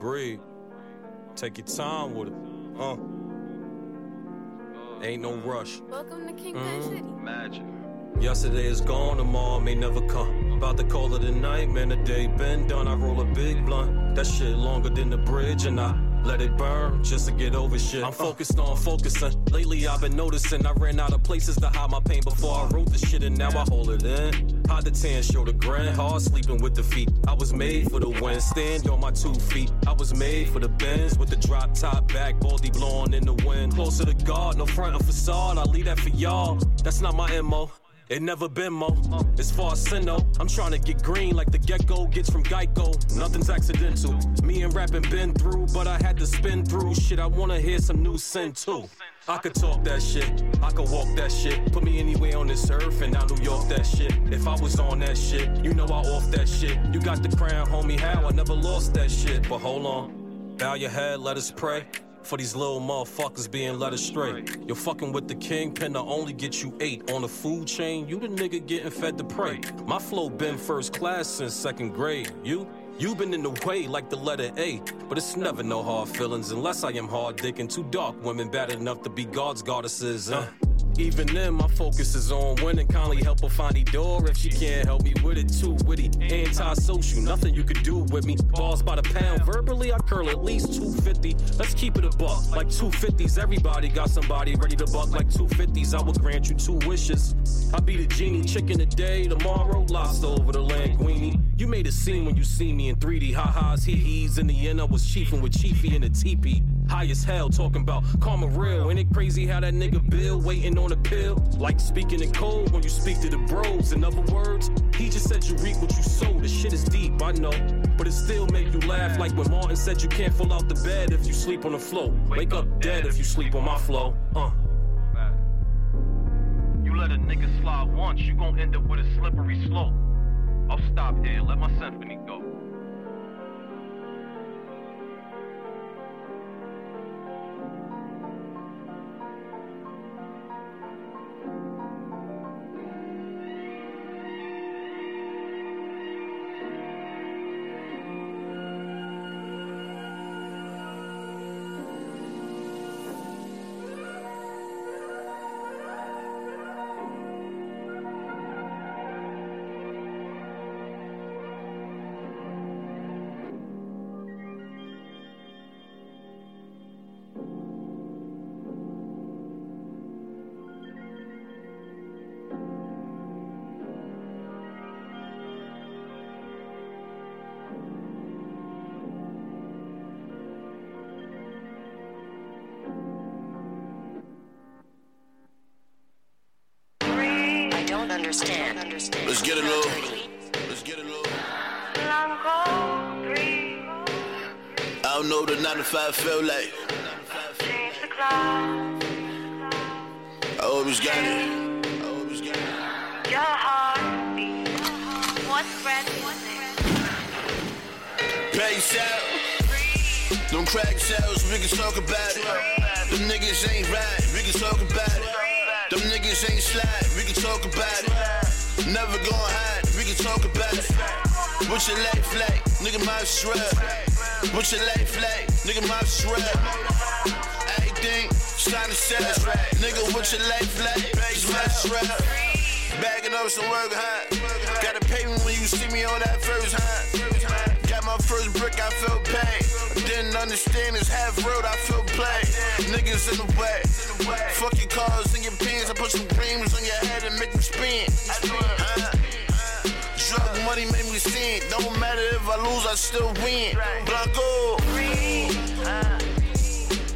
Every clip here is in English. Breathe. Take your time with it. Ain't no rush. Welcome to King City. Imagine. Yesterday is gone, tomorrow may never come. About to call it a night, man, the day been done. I roll a big blunt. That shit longer than the bridge, and I let it burn just to get over shit. I'm focused on focusing. Lately I've been noticing I ran out of places to hide my pain before I wrote this shit, and now I hold it in. Hide the 10, show the grin. Hard sleeping with the feet. I was made for the wind. Stand on my 2 feet. I was made for the bends with the drop top back. Baldy blowing in the wind. Closer to God, no front or facade. I leave that for y'all. That's not my MO. It never been mo, as far as sin though. I'm trying to get green like the gecko gets from Geico. Nothing's accidental. Me and rapping been through, but I had to spin through shit. I wanna hear some new sin too. I could talk that shit, I could walk that shit. Put me anywhere on this earth and I New York that shit. If I was on that shit, you know I off that shit. You got the crown, homie, how I never lost that shit. But hold on, bow your head, let us pray for these little motherfuckers being led astray. You're fucking with the kingpin to only get you 8. On the food chain, you the nigga getting fed to prey. My flow been first class since 2nd grade. You been in the way like the letter A. But it's never no hard feelings unless I am hard dickin' two dark women bad enough to be God's goddesses, Even then, my focus is on winning. Kindly help her find the door if she can't help me with it too. Witty, anti-social, nothing you could do with me. Balls by the pound, verbally I curl at least 250. Let's keep it a buck, like 250s. Everybody got somebody ready to buck like 250s. I will grant you 2 wishes. I be the genie, chicken today, tomorrow lobster over the linguine. You made a scene when you see me in 3D. Ha-ha's, he-he's, in the end I was chiefing with Chiefy in a teepee. High as hell, talking about karma real. Ain't it crazy how that nigga Bill waiting on a pill? Like speaking in code when you speak to the bros. In other words, he just said you reap what you sow. The shit is deep, I know, but it still make you laugh. Like when Martin said you can't fall out the bed if you sleep on the floor. Wake up dead if you sleep on my flow. You let a nigga slide once, you gon' end up with a slippery slope. I'll stop here, let my symphony go. don't understand. Let's get it low. Let's get it low. I don't know what the 9 to 5 felt like. I always got it. I always got it. Your heartbeat. What's red? Pace out. Don't crack sales. We can talk about it. Them niggas ain't right. We can talk about it. Them niggas ain't slide. We can talk about it. Never gonna hide. We can talk about it. What's your life like? Nigga, my shrub. What's your life like? Nigga, my shrub. Trying to set us right. Nigga, what's your life like? Bags my rap. Bagging up some work hot. Gotta pay me when you see me on that first hot. Got my first brick, I felt pain. Didn't understand this half road, I feel plain. Niggas in the way. Fuck your cars and your pins. I put some dreams on your head and make them spin. Drug money made me sin. Don't matter if I lose, I still win. Blanco.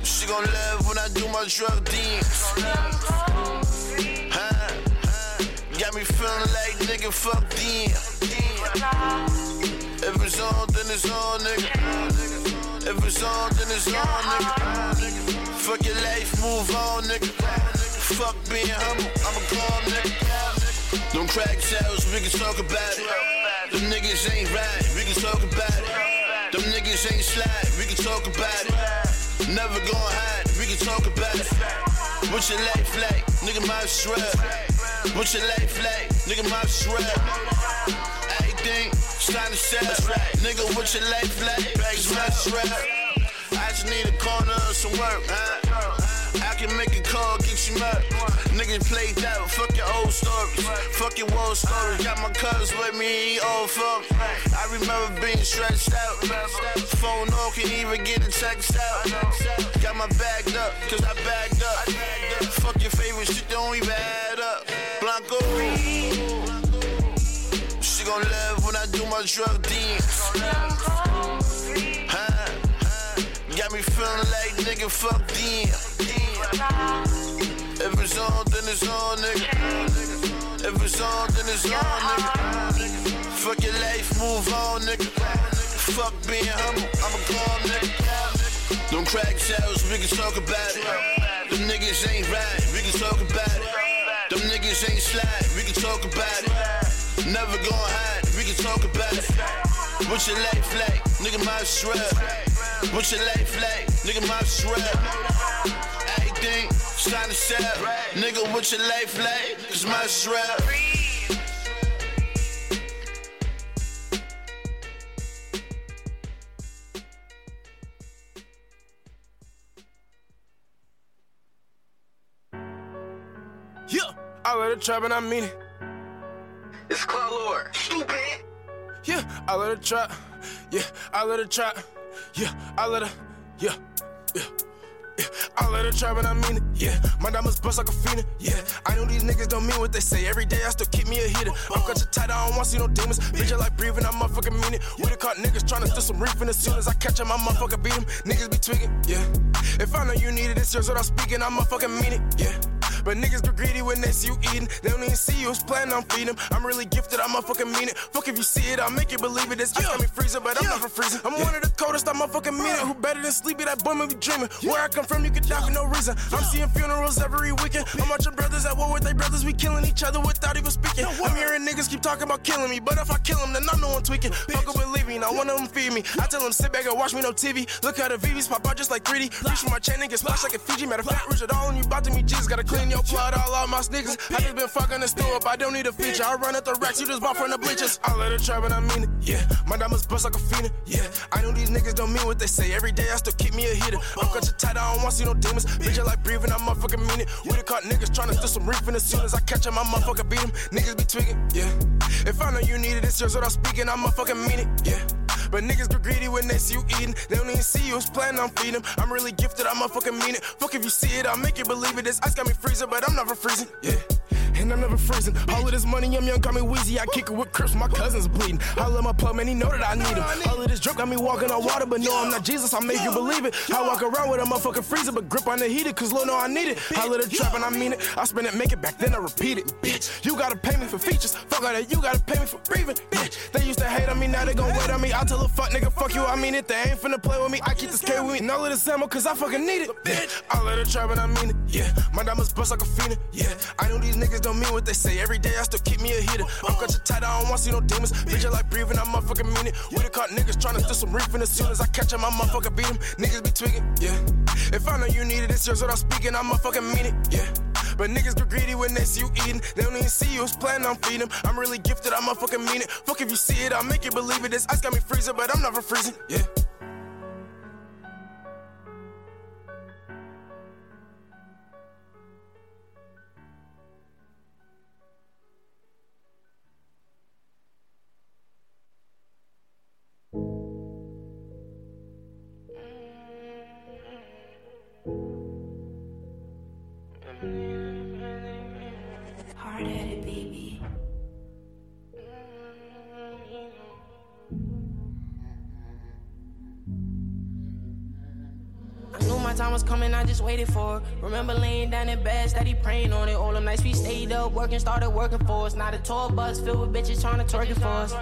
She gon' love when I do my drug deeds. Got me feeling like nigga, fuck them. If it's on, then it's on, nigga. If it's on, then it's on, nigga. Fuck your life, move on, nigga. Fuck being humble, I'm a calm nigga. Don't crack sales, we can talk about it. Them niggas ain't right, we can talk about it. Them niggas ain't slide, we can talk about it. Never gonna hide, we can talk about it. What's your life like? Nigga, my shrub. What's your life like? Nigga, my shrub. Everything starting to set us right. Nigga, what's your life like? Bags my shrub. I just need a corner of some work. I can make a call, get you murdered. Niggas played out, fuck your old stories. Fuck your old stories. Got my cousins with me, he all for me. I remember being stretched out. Phone on, can even get a text out. Got my bagged up, cause I bagged up. Fuck your favorite shit, don't even add up. Blanco. She gon' love when I do my drug deeds. Got me feeling like nigga, fuck them. If it's on, then it's on, nigga. If it's on, then it's on, nigga. Fuck your life, move on, nigga. Fuck being humble, I'm a calm nigga. Them crack sales, we can talk about it. Them niggas ain't right, we can talk about it. Them niggas ain't slide, we can talk about it. Never gonna hide, we can talk about it. What's your life like, nigga, my shrub. What's your life like, nigga, my shrub. Sign to set up, nigga, what's your life like? Cause my strap. Yeah, I let it trap and I mean it. It's Claw Lord, stupid. Yeah, I let it trap. Yeah, I let it trap. Yeah, I let it. Yeah, yeah. I let her trap and I mean it, yeah. My diamonds bust like a phoenix, yeah. I know these niggas don't mean what they say. Every day I still keep me a heater. I'm got your tight, I don't want to see no demons. Bitch, I like breathing, I motherfucking mean it. We done caught niggas trying to steal some reef. And as soon as I catch him, I motherfucking beat him. Niggas be tweaking, yeah. If I know you need it, it's yours without speaking, I motherfucking mean it, yeah. But niggas get greedy when they see you eating. They don't even see you, it's planning on feeding them. I'm really gifted, I motherfucking mean it. Fuck if you see it, I'll make you believe it. It's got me freezing, but I'm not from freezing. I'm one of the coldest, I motherfucking mean it. Who better than sleepy, that bum be dreaming. Where I come from, you could die for no reason. I'm seeing funerals every weekend. I'm watching brothers at war with their brothers. We killing each other without even speaking. I'm hearing niggas keep talking about killing me. But if I kill them, then I'm the one tweaking. Fuck up and leave me, now one of them feed me. I tell them sit back and watch me no TV. Look how the VVs pop out just like 3D. Reach for my chain and get splashed like a Fiji. Matter of fact, Richard all on you, bout to me, Jesus. Gotta clean your blood all out my sneakers. I just been fucking the store up, I don't need a feature. I run at the racks, you just bought from the bleachers. I let it trap and I mean it, yeah. My diamonds bust like a phoenix, yeah. I know these niggas don't mean what they say. Every day I still keep me a heater. I'm got your tight, I don't want to see no demons. Bitch, I like breathing, I motherfucking mean it. We done caught niggas trying to steal some reef. And as soon as I catch him, I motherfucking beat him. Niggas be tweaking, yeah. If I know you need it, it's yours without speaking, I motherfucking mean it, yeah. But niggas get greedy when they see you eating. They don't even see you, it's planning on feeding them. I'm really gifted, I motherfucking mean it. Fuck if you see it, I'll make you believe it. This ice got me freezing, but I'm never freezing, yeah. and I'm never freezing. All of this money, I'm young, got me wheezy. I kick it with crips, my cousin's bleeding. I love my pub, man, he know that I need him. All of this drip got me walking on water, but no, I'm not Jesus, I make you believe it. I walk around with a motherfucking freezer, but grip on the heater, cause Lord know I need it. I love the trap and I mean it. I spend it, make it back, then I repeat it, bitch. You gotta pay me for features, fuck all that, you gotta pay me for breathing, bitch. They used to hate on me, now they gon' wait on me. I tell a fuck nigga, fuck you, I mean it. They ain't finna play with me, I keep this K with me. And all of this ammo, cause I fucking need it, bitch. I love the trap and I mean it, yeah. My diamonds bust like a phoenix, yeah. I know these niggas don't mean what they say. Every day I still keep me a heater. I'm cut your tight, I don't wanna see no demons. Bitch, I like breathing, I motherfucking mean it. We done caught niggas trying to steal some reef, and as soon as I catch him, I motherfucking beat him. Niggas be tweaking, yeah. If I know you need it, it's yours without speaking, I motherfucking mean it, yeah. But niggas get greedy when they see you eating. They don't even see you, it's planning on feeding them. I'm really gifted, I motherfucking mean it. Fuck if you see it, I'll make you believe it. This ice got me freezing, but I'm never freezing, yeah. Was coming, I just waited for it. Remember laying down in bed, steady praying on it. All them nights we stayed up, working, started working for us. Not a tour bus filled with bitches trying to twerk it for us.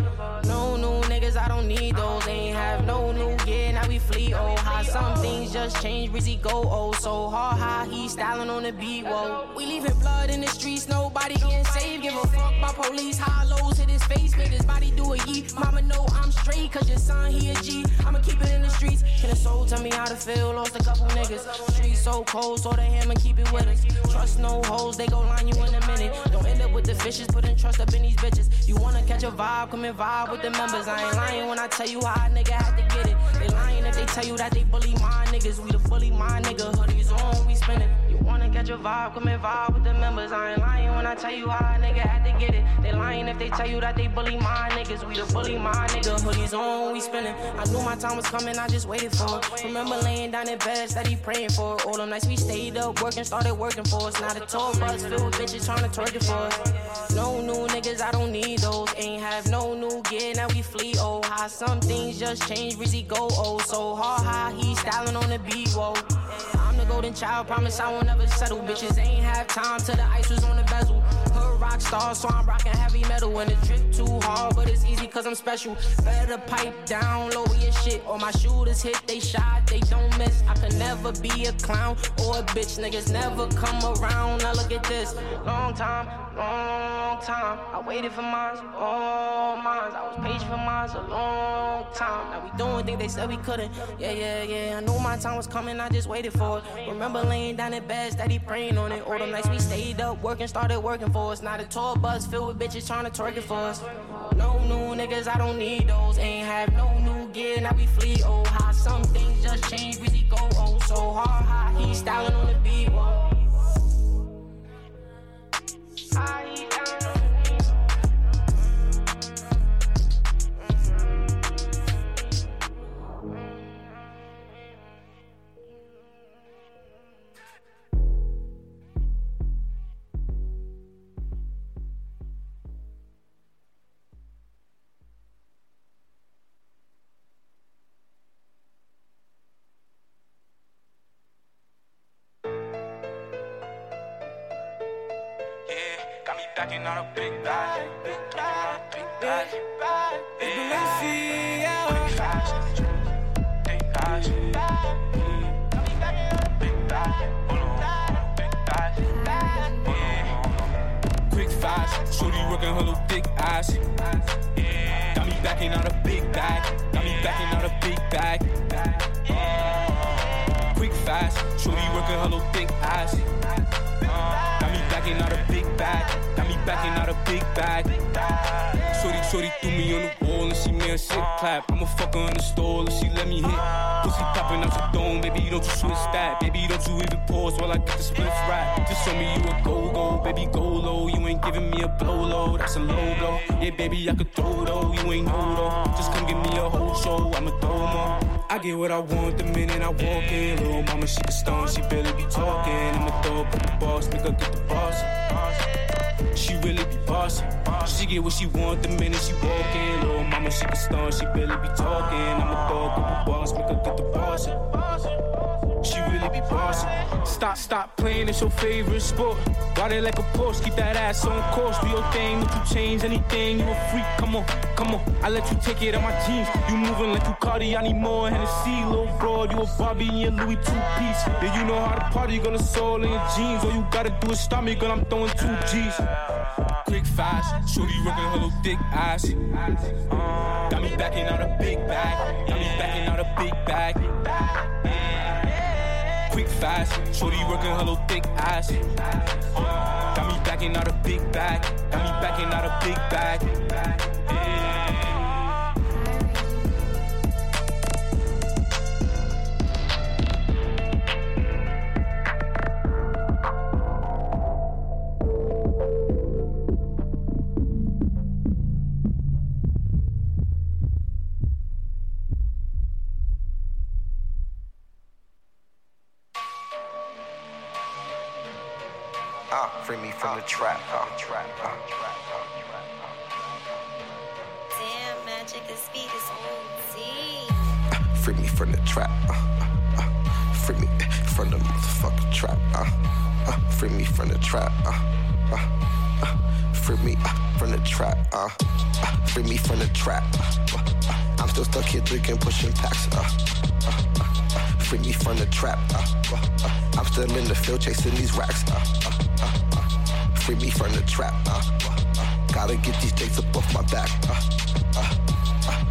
No new niggas, I don't need those. They ain't have no new gear, now we flee old high. Some things just change, Rizzy go old. So hard high, he styling on the beat, whoa. We leaving blood in the streets, nobody getting saved. Give a fuck by police, hollows hit his face. Made his body do a yeet. Mama know I'm straight, cause your son, he a G. I'ma keep it in the streets. Can a soul tell me how to feel? Lost a couple niggas. Street so cold, so the hammer keep it with us. Trust no hoes, they gon' line you in a minute. Don't end up with the fishes, putting trust up in these bitches. You wanna catch a vibe, come and vibe with the members. I ain't lying when I tell you how a nigga had to get it. They lying if they tell you that they bully my niggas. We the bully my nigga, hoodies on, we spinning. You wanna catch a vibe, come and vibe with the members. I ain't lying when I tell you how a nigga had to get it. They lying if they tell you that they bully my niggas. We the bully my nigga, hoodies on, we spinning. I knew my time was coming, I just waited for it. Remember laying down in bed, steady praying for it. All them nights we stayed up, working, started working for us. Now the tour bus filled with bitches trying to twerk it for us. No new niggas, I don't need those. Ain't have no new gear, now we flee old high. Some things just change, Rizzy go old. So hard high, he styling on the beat, whoa. I'm the golden child, promise I won't ever settle. Bitches ain't have time till the ice was on the bezel. Rock star, so I'm rocking heavy metal. And it drip too hard, but it's easy cause I'm special. Better pipe down, lower your shit. All my shooters hit, they shot, they don't miss. I could never be a clown or a bitch. Niggas never come around, now look at this. Long time, I waited for mines, all mines. I was patient for mines a long time. Now we doing things they said we couldn't. Yeah, I knew my time was coming, I just waited for it. Remember laying down in bed, steady praying on it. All them nights we stayed up, working, started working for us. Now the tour bus filled with bitches trying to twerk it for us. No new niggas, I don't need those. Ain't have no new gear, now we flee old high. Some things just change, Rizzy go old. So hard high, he styling on the beat, whoa. What I want the minute I walk in. Little mama, she a stone, she barely be talking. I'ma throw up with the boss, make her get the boss. boss. She get what she want the minute she walk in. Little mama, she can stun, she barely be talking. I'm a dog, I'm a boss, make her get the boss. She really be bossing. Stop playing, it's your favorite sport. Ride it like a Porsche, keep that ass on course. Do your thing, don't you change anything. You a freak, come on. I let you take it on my jeans. You moving like you Cardi, I need more Hennessy. Lil' broad, you a Bobby and Louis two-piece. Yeah, you know how to party, you gonna soul in your jeans. All you gotta do is stop me, girl, I'm throwing 2 G's. Quick fives, shorty rockin' her little thick eyes. Got me backing out a big bag. Quick fast, shorty working her little thick ass. Got me backing out a big bag. Free me from the trap. Damn, magic and speed is on Z. Free me from the trap. Free me from the motherfucking trap. Free me from the trap. Free me from the trap. Free me from the trap. I'm still stuck here drinking, pushing packs. Free me from the trap. I'm still in the field chasing these racks. Free me from the trap. Gotta get these dates up off my back.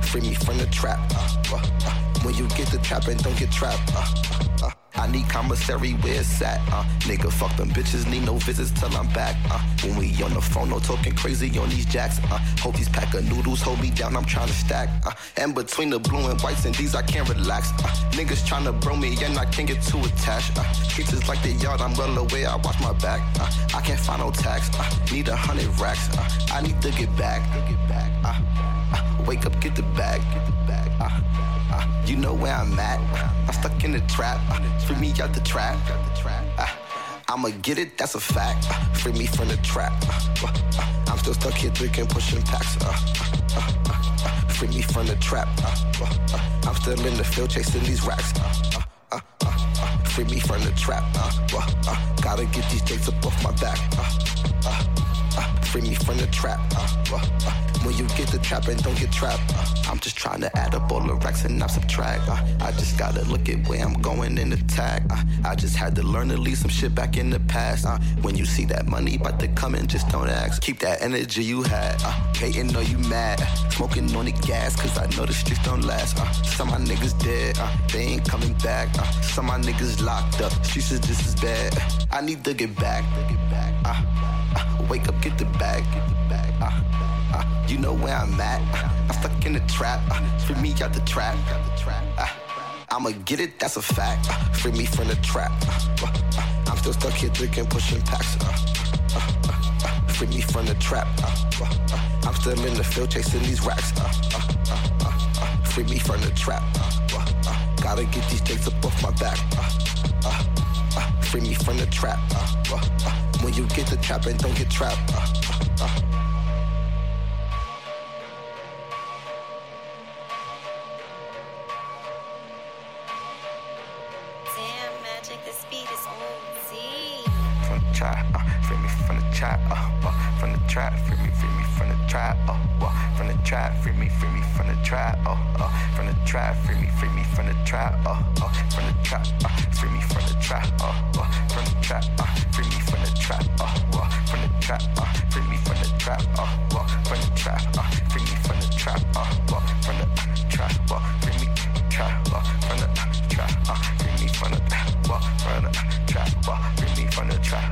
Free me from the trap. When you get the trap and don't get trapped. I need commissary where it's at, Nigga, fuck them bitches, need no visits till I'm back, When we on the phone, no talking crazy on these jacks, Hope these pack of noodles hold me down, I'm trying to stack, And between the blue and whites and these I can't relax, Niggas trying to bro me and I can't get too attached, Treats is like the yard, I'm well aware, I watch my back, I can't find no tax, Need 100 racks, I need to get back, Wake up, get the bag, You know where I'm at, I'm stuck in the trap, Free me out the trap, I'ma get it, that's a fact, Free me from the trap, I'm still stuck here drinking, pushing packs, Free me from the trap, I'm still in the field chasing these racks, Free me from the trap, Gotta get these dates up off my back, Free me from the trap, When you get the trap and don't get trapped, I'm just trying to add up all the racks and not subtract. I just gotta look at where I'm going and attack. I just had to learn to leave some shit back in the past. When you see that money about to come in, just don't ask. Keep that energy you had. Hating or you mad. Smoking on the gas, cause I know the streets don't last. Some of my niggas dead. They ain't coming back. Some of my niggas locked up. Streets is just as bad. I need to get back. Wake up, get the bag. You know where I'm at, I'm stuck in the trap, Free me out the trap, I'ma get it, that's a fact, Free me from the trap, I'm still stuck here drinking, pushing packs, Free me from the trap, I'm still in the field chasing these racks, Free me from the trap, gotta get these dates up off my back, Free me from the trap, when you get the trap and don't get trapped, Free me from the trap, from the trap, free me from the trap, from the trap, free me from the trap, from the trap, free me from the trap, from the trap, free me from the trap, from the trap, free me from the trap, from the trap, free me from the trap, from the trap, free me from the trap, from the trap, free me from the trap, from the trap, free me from the trap, from the trap, free me from the trap. Bring me from the trap.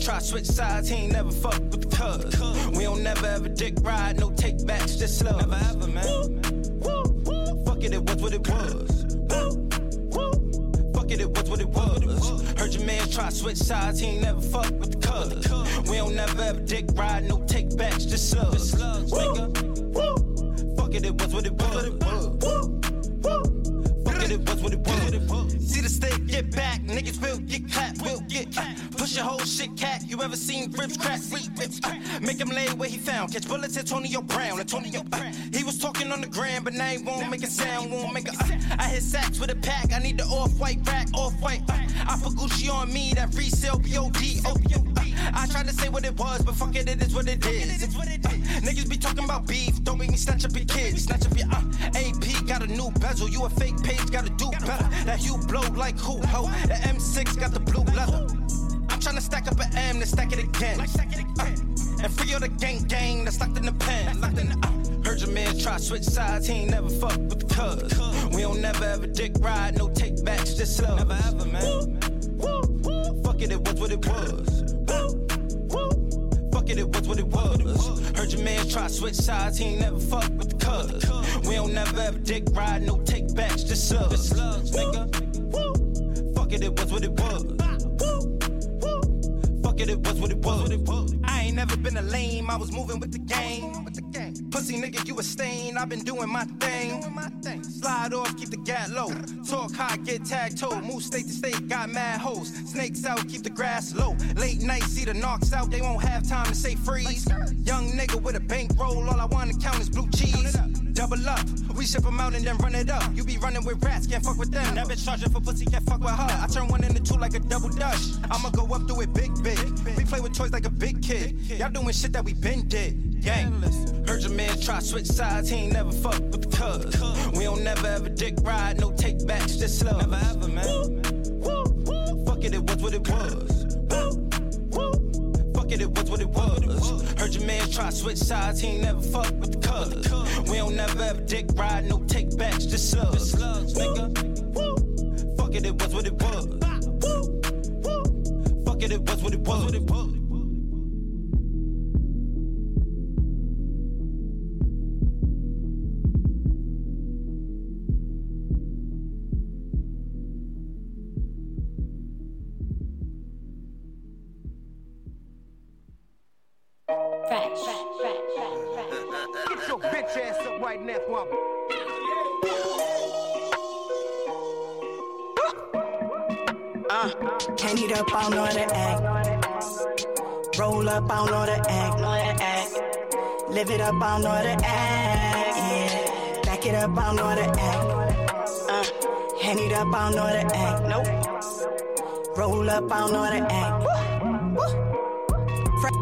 Try switch sides, he ain't never fuck with the cuz. We don't never ever dick ride, no take backs, just love. Never ever, man. Woo, woo, woo. Fuck it, it was what it was. Woo, woo. Fuck it, it was what it was. Heard your man try switch sides, he ain't never fuck with the cuz. We don't never ever dick ride, no take backs, just love. Nigga. Woo. Fuck it, it was what it was. Woo, woo. Fuck it, it was what it was. See the stick, get back, niggas will get clapped, will get clapped. Push your whole shit, cat. You ever seen ribs crack? Ribs crack. Make him lay where he found. Catch bullets, Antonio Brown. Antonio Brown. He was talking on the gram, but now he won't make a sound. Won't make a. I hit sacks with a pack. I need the off-white rack. Off-white. I put Gucci on me. That resale P.O.D. I tried to say what it was, but fuck it, it is what it is. Niggas be talking about beef. Don't make me snatch up your kids. Snatch up your AP. Got a new bezel. You a fake page. Gotta do better. That you blow like who, ho. The M6 got the blue leather. Tryna stack up an M, then stack it again. Like stack it again. And free all the gang that's locked in the pen. Locked in the, Heard your man try switch sides, he ain't never fuck with the cuz. We don't never ever dick ride, no take backs, just love. Never ever, man. Woo, woo, woo. Fuck it, it was what it was. Woo, woo. Fuck it, it was what it was. Heard your man try switch sides, he ain't never fuck with the cuz. We don't never ever dick ride, no take backs, just love. Nigga. Woo. Fuck it, it was what it was. It was what it was. I ain't never been a lame, I was moving with the game. Pussy nigga, you a stain, I've been doing my thing. Slide off, keep the gat low. Talk high, get tag-toe. Move state to state, got mad hoes. Snakes out, keep the grass low. Late night, see the knocks out, they won't have time to say freeze. Young nigga with a bankroll, all I wanna count is blue cheese. Double up, we ship them out and then run it up. You be running with rats, can't fuck with them. That bitch charging for pussy, can't fuck with her. I turn one into two like a double dutch. I'ma go up through it big. We play with toys like a big kid. Y'all doing shit that we been did. Gang. Heard your man try switch sides, he ain't never fuck with the cuz. We don't never ever dick ride, no take backs, just love. Never ever, man. Woo, woo, woo. Fuck it, it was what it was. It was what it was. Heard your man try switch sides, he ain't never fuck with the cuz. We don't never ever dick ride, no take backs, just slugs. Nigga, woo. Fuck it, it was what it was. Woo. Woo. Fuck it, it was what it was. Get your bitch ass up right now, mama. Can't heat up, I don't know how to act. Roll up, I don't know how to act. Live it up, I don't know how to act. Yeah. Back it up, I don't know how to act. Hand it up, I don't know how to act. Nope. Roll up, I don't know how to act.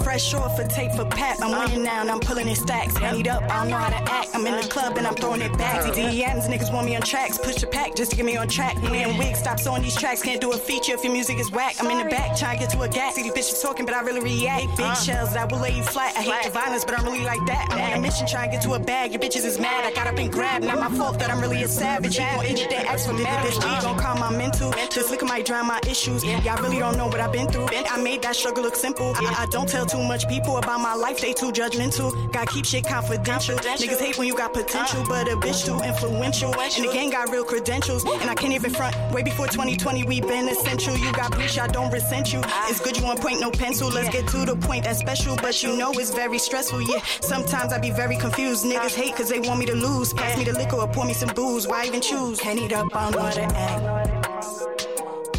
Fresh off a tape for pack. I'm winning now and I'm pulling in stacks. Hand it up, I don't know how to act. I'm in the club and I'm throwing it back. DMs, niggas want me on tracks. Push the pack just to get me on track. Wearing wigs, stop sewing these tracks. Can't do a feature if your music is whack. I'm in the back trying to get to a gap. See these bitches talking, but I really react. Big shells that will lay you flat. I hate the violence, but I'm really like that. I'm on a mission trying to get to a bag. Your bitches is mad. I got up and grabbed. Not my fault that I'm really a savage. You gon' injure that ask for me. This G gon' calm my mental. This liquor might drown my issues. Y'all really don't know what I've been through. I made that struggle look simple. I don't tell too much people about my life, they too judgmental. Gotta keep shit confidential. Niggas hate when you got potential, but a bitch too influential. And the gang got real credentials, and I can't even front. Way before 2020, we been essential. You got breach, I don't resent you. It's good you on point, no pencil. Let's get to the point, that's special. But you know it's very stressful, yeah. Sometimes I be very confused. Niggas hate cause they want me to lose. Pass me the liquor or pour me some booze. Why even choose? Hand it up, I don't know how to act.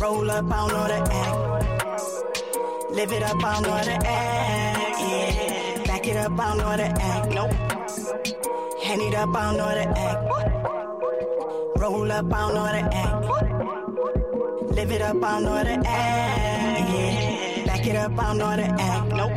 Roll up, I don't know how to act. Live it up, I don't know how to act, yeah. Back it up, I don't know how to act, nope. Hand it up, I don't know how to act. Roll up, I don't know how to act. Live it up, I don't know how to act, yeah. Back it up, I don't know how to act, nope.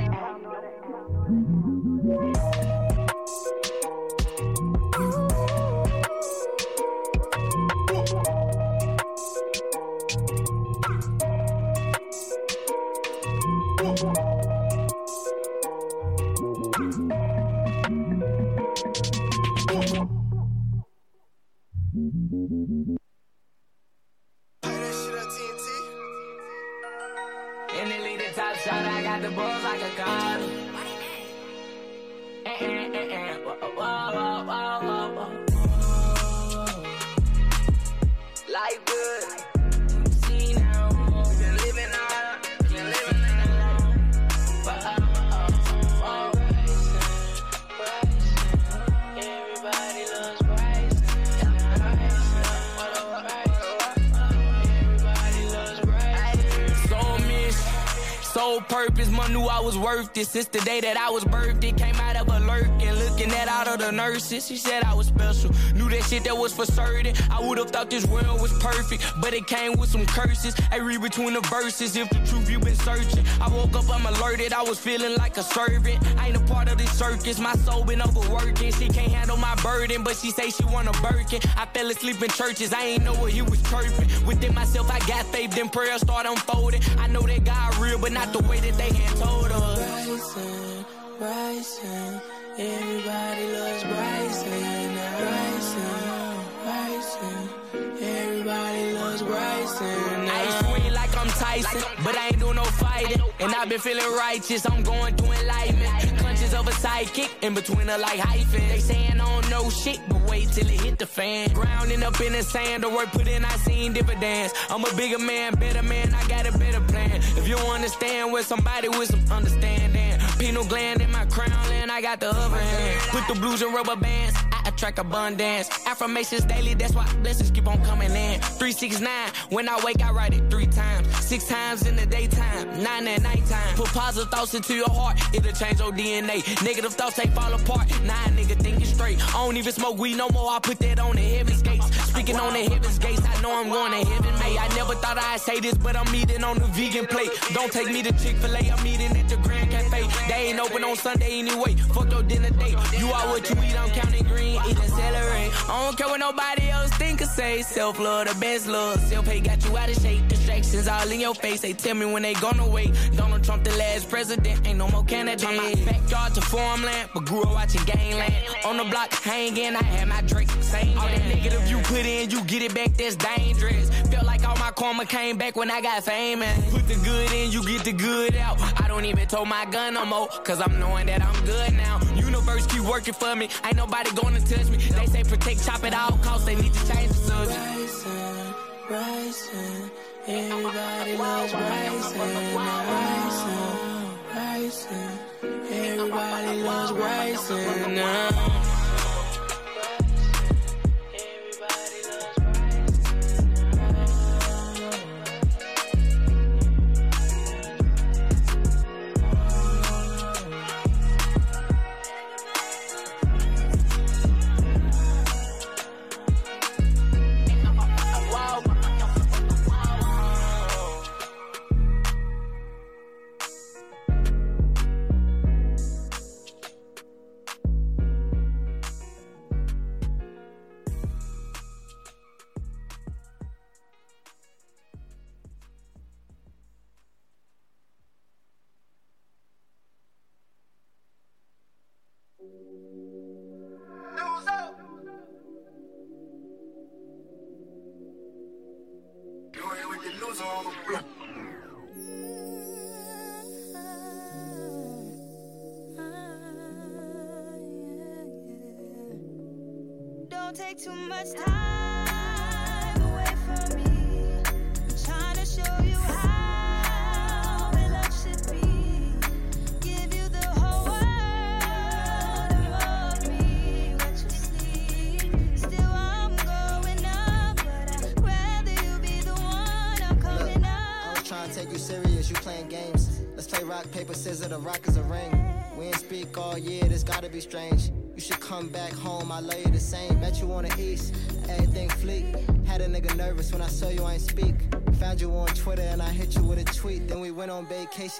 NLE the top shot, I got got the balls like a god. Life good. See now, been living out, been living out. But oh, Bryson. Everybody loves Bryson. Everybody loves Bryson. Soul mission, soul purpose. Mom knew I was worth it. Since the day that I was birthed, it came out of a lurk. Looking at all of the nurses, she said I was special. Knew that shit that was for certain. I would've thought this world was perfect, but it came with some curses. I read between the verses, if the truth you been searching. I woke up, I'm alerted, I was feeling like a servant. I ain't a part of this circus, my soul been overworking. She can't handle my burden, but she say she want a Birkin. I fell asleep in churches, I ain't know what he was chirping. Within myself, I got faith, then prayer start unfolding. I know that God real, but not the way that they had told us. Bryson, Bryson. Everybody loves Bryson, Bryson, Bryson. Everybody loves Bryson. I swing like I'm Tyson, but I ain't doing no fighting. And I've been feeling righteous, I'm going through enlightenment. Conscious of a sidekick, in between a like hyphen. They saying I don't know shit, but wait till it hit the fan. Grounding up in the sand, the work put in, I seen dividends. I'm a bigger man, better man, I got a better plan. If you understand with somebody with some understanding. Penal gland in my crown, and I got the other hand. Put the blues and rubber bands, I attract abundance. Affirmations daily, that's why blessings keep on coming in. 369, when I wake, I write it 3 times. 6 times in the daytime, 9 at nighttime. Put positive thoughts into your heart, it'll change your DNA. Negative thoughts, they fall apart, nah, nigga, thinking straight. I don't even smoke weed no more, I put that on the heaven's gates. Speaking on the heaven's gates, I know I'm going to heaven, mate. I never thought I'd say this, but I'm eating on the vegan plate. Don't take me to Chick-fil-A, I'm eating at the Grand Cafe. They ain't open on Sunday anyway, fuck your dinner date. You are what you eat, I'm counting green, eating celery. I don't care what nobody else think or say. Self-love, the best love, self-hate got you out of shape. Distractions all in your face, they tell me when they gonna wait. Donald Trump the last president, ain't no more candidate. From my backyard to farmland, but grew up watching Gangland. On the block hanging, I had my Drake singing. All that negative you put in, you get it back, that's dangerous. Felt like all my karma came back when I got famous. Put the good in, you get the good out. I don't even tow my gun no more, cause I'm knowing that I'm good now. Universe keep working for me, ain't nobody gonna touch me. They say protect, chop at all costs, they need to change the subject. Bryson, Bryson, everybody loves Bryson. Bryson, Bryson, everybody loves Bryson now.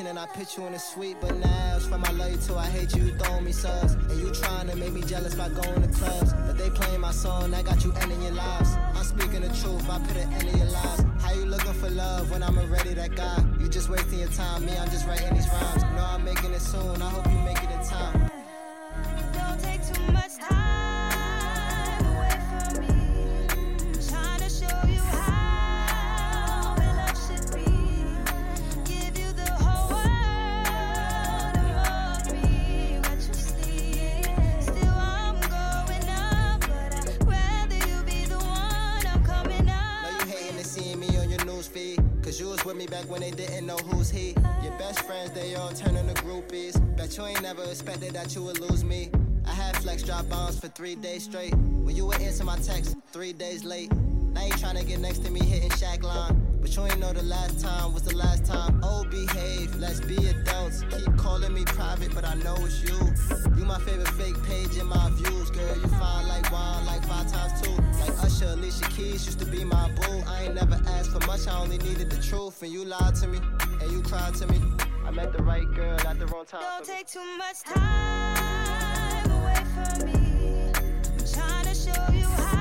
And I put you in a suite, but now it's from I love you till I hate you, throwing me subs. And you trying to make me jealous by going to clubs, but they playing my song, that got you ending your lives. I'm speaking the truth, I put an end to your lives. How you looking for love when I'm already that guy? You just wasting your time, me, I'm just writing these rhymes. No, I'm making it soon, I hope you make it in time. Don't take too much time. feed. Cause you was with me back when they didn't know who's he. Your best friends, they all turning to groupies. Bet you ain't never expected that you would lose me. I had Flex drop bombs for 3 days straight. When you would answer my text, 3 days late. Now you tryna get next to me hitting Shaq line. But you ain't know the last time was the last time. Oh, behave, let's be adults. Keep calling me private, but I know it's you. You my favorite fake page in my views, girl. You fine like wine, like 5 times 2. Like Usher, Alicia Keys used to be my boo. I ain't never asked for much, I only needed the truth. And you lied to me, and you cried to me. I met the right girl at the wrong time. Don't take too much time away from me. I'm trying to show you how.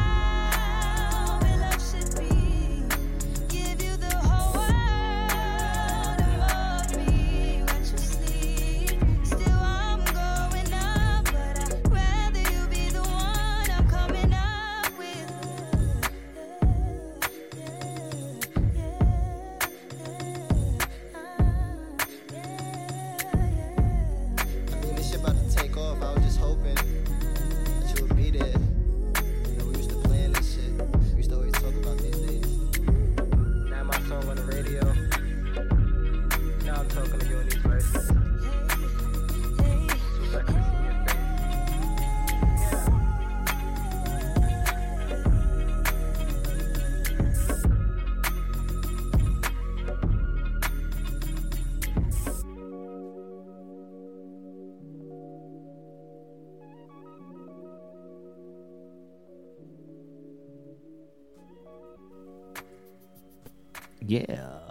Yeah,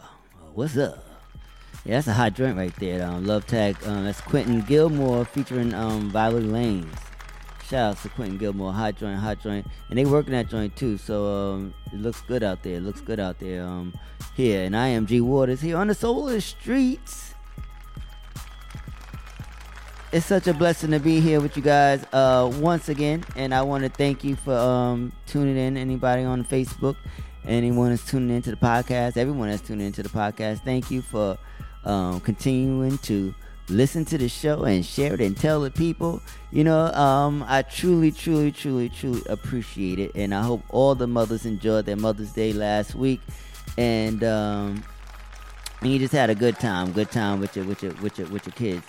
what's up? Yeah, that's a hot joint right there. Love Tag. That's Quentin Gilmore featuring Violet Lanes. Shout out to Quentin Gilmore. Hot joint. And they working that joint too. So it looks good out there. Here, and I am G Waters here on the soul of the streets. It's such a blessing to be here with you guys once again. And I want to thank you for tuning in. Anybody on Facebook. Anyone that's tuning into the podcast, everyone that's tuning into the podcast, thank you for continuing to listen to the show and share it and tell the people. You know, I truly appreciate it. And I hope all the mothers enjoyed their Mother's Day last week. And you just had a good time with your kids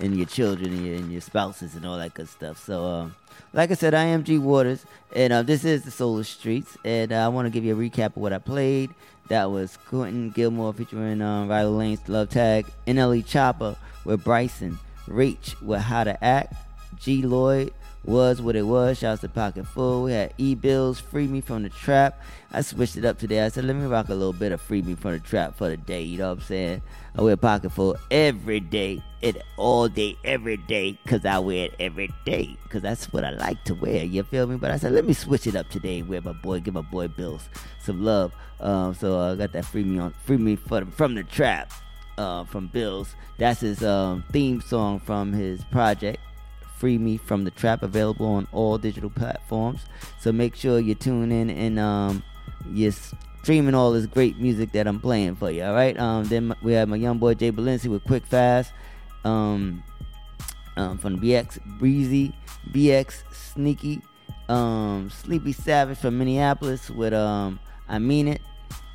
and your children and your spouses and all that good stuff. So, like I said, I am G Waters, and this is the Solar Streets, and I want to give you a recap of what I played. That was Quentin Gilmore featuring Violet Lane's Love Tag, NLE Choppa with Bryson, Reach with How to Act, G Lloyd was what it was. Shouts to Pocket Full. We had E Bills, Free Me from the Trap. I switched it up today. I said, let me rock a little bit of Free Me from the Trap for the day. You know what I'm saying? I wear Pocket Full every day, it all day, every day, because I wear it every day, because that's what I like to wear. You feel me? But I said, let me switch it up today. Wear my boy, give my boy Bills some love. So I got that Free Me from the Trap from Bills. That's his theme song from his project. Free Me from the Trap, available on all digital platforms. So make sure you tune in and you're streaming all this great music that I'm playing for you. All right. Then we have my young boy Jay Balenci with Quick Fast from BX Breezy, BX Sneaky, Sleepy Savage from Minneapolis with I Mean It,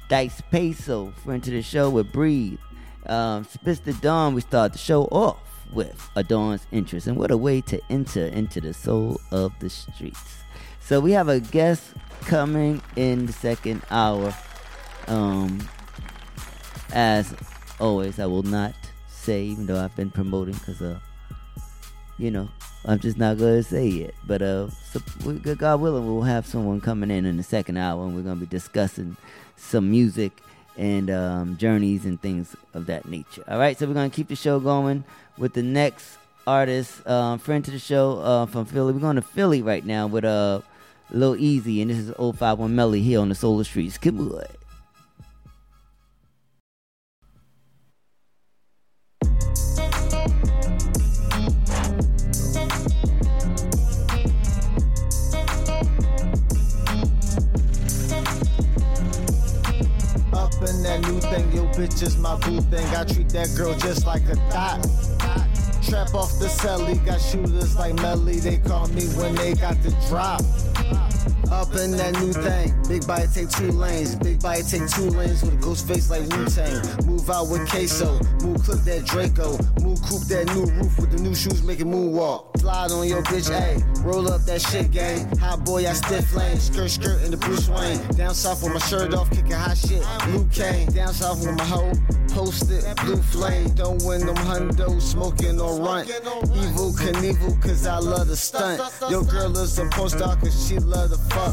Dice Peso for Into the Show with Breathe, Spits the Dawn. We start the show off with Adorn's Interest, and what a way to enter into the soul of the streets. So we have a guest coming in the second hour. As always, I will not say, even though I've been promoting, because you know, I'm just not gonna say it. But so God willing, we'll have someone coming in the second hour, and we're gonna be discussing some music and journeys and things of that nature. All right, so we're going to keep the show going with the next artist, friend to the show from Philly. We're going to Philly right now with Lil Easy, and this is 051 Melly here on the Solar Streets. Good boy. That new thing, yo bitch is my boo thing. I treat that girl just like a thot. Trap off the celly, got shooters like Melly. They call me when they got the drop. Up in that new thing. Big body take two lanes. Big body take two lanes with a ghost face like Wu-Tang. Move out with queso. Move clip that Draco. Move coupe that new roof with the new shoes making moonwalk. Slide on your bitch, ayy. Roll up that shit gang. Hot boy, I stiff lane. Skirt, skirt in the Bruce Wayne. Down south with my shirt off, kicking hot shit. Luke Kane. Down south with my hoe. Post it, blue flame. Don't win them hundos, smoking or runt. Evil Knievel, cause I love the stunt. Your girl is a post star cause she love the fuck.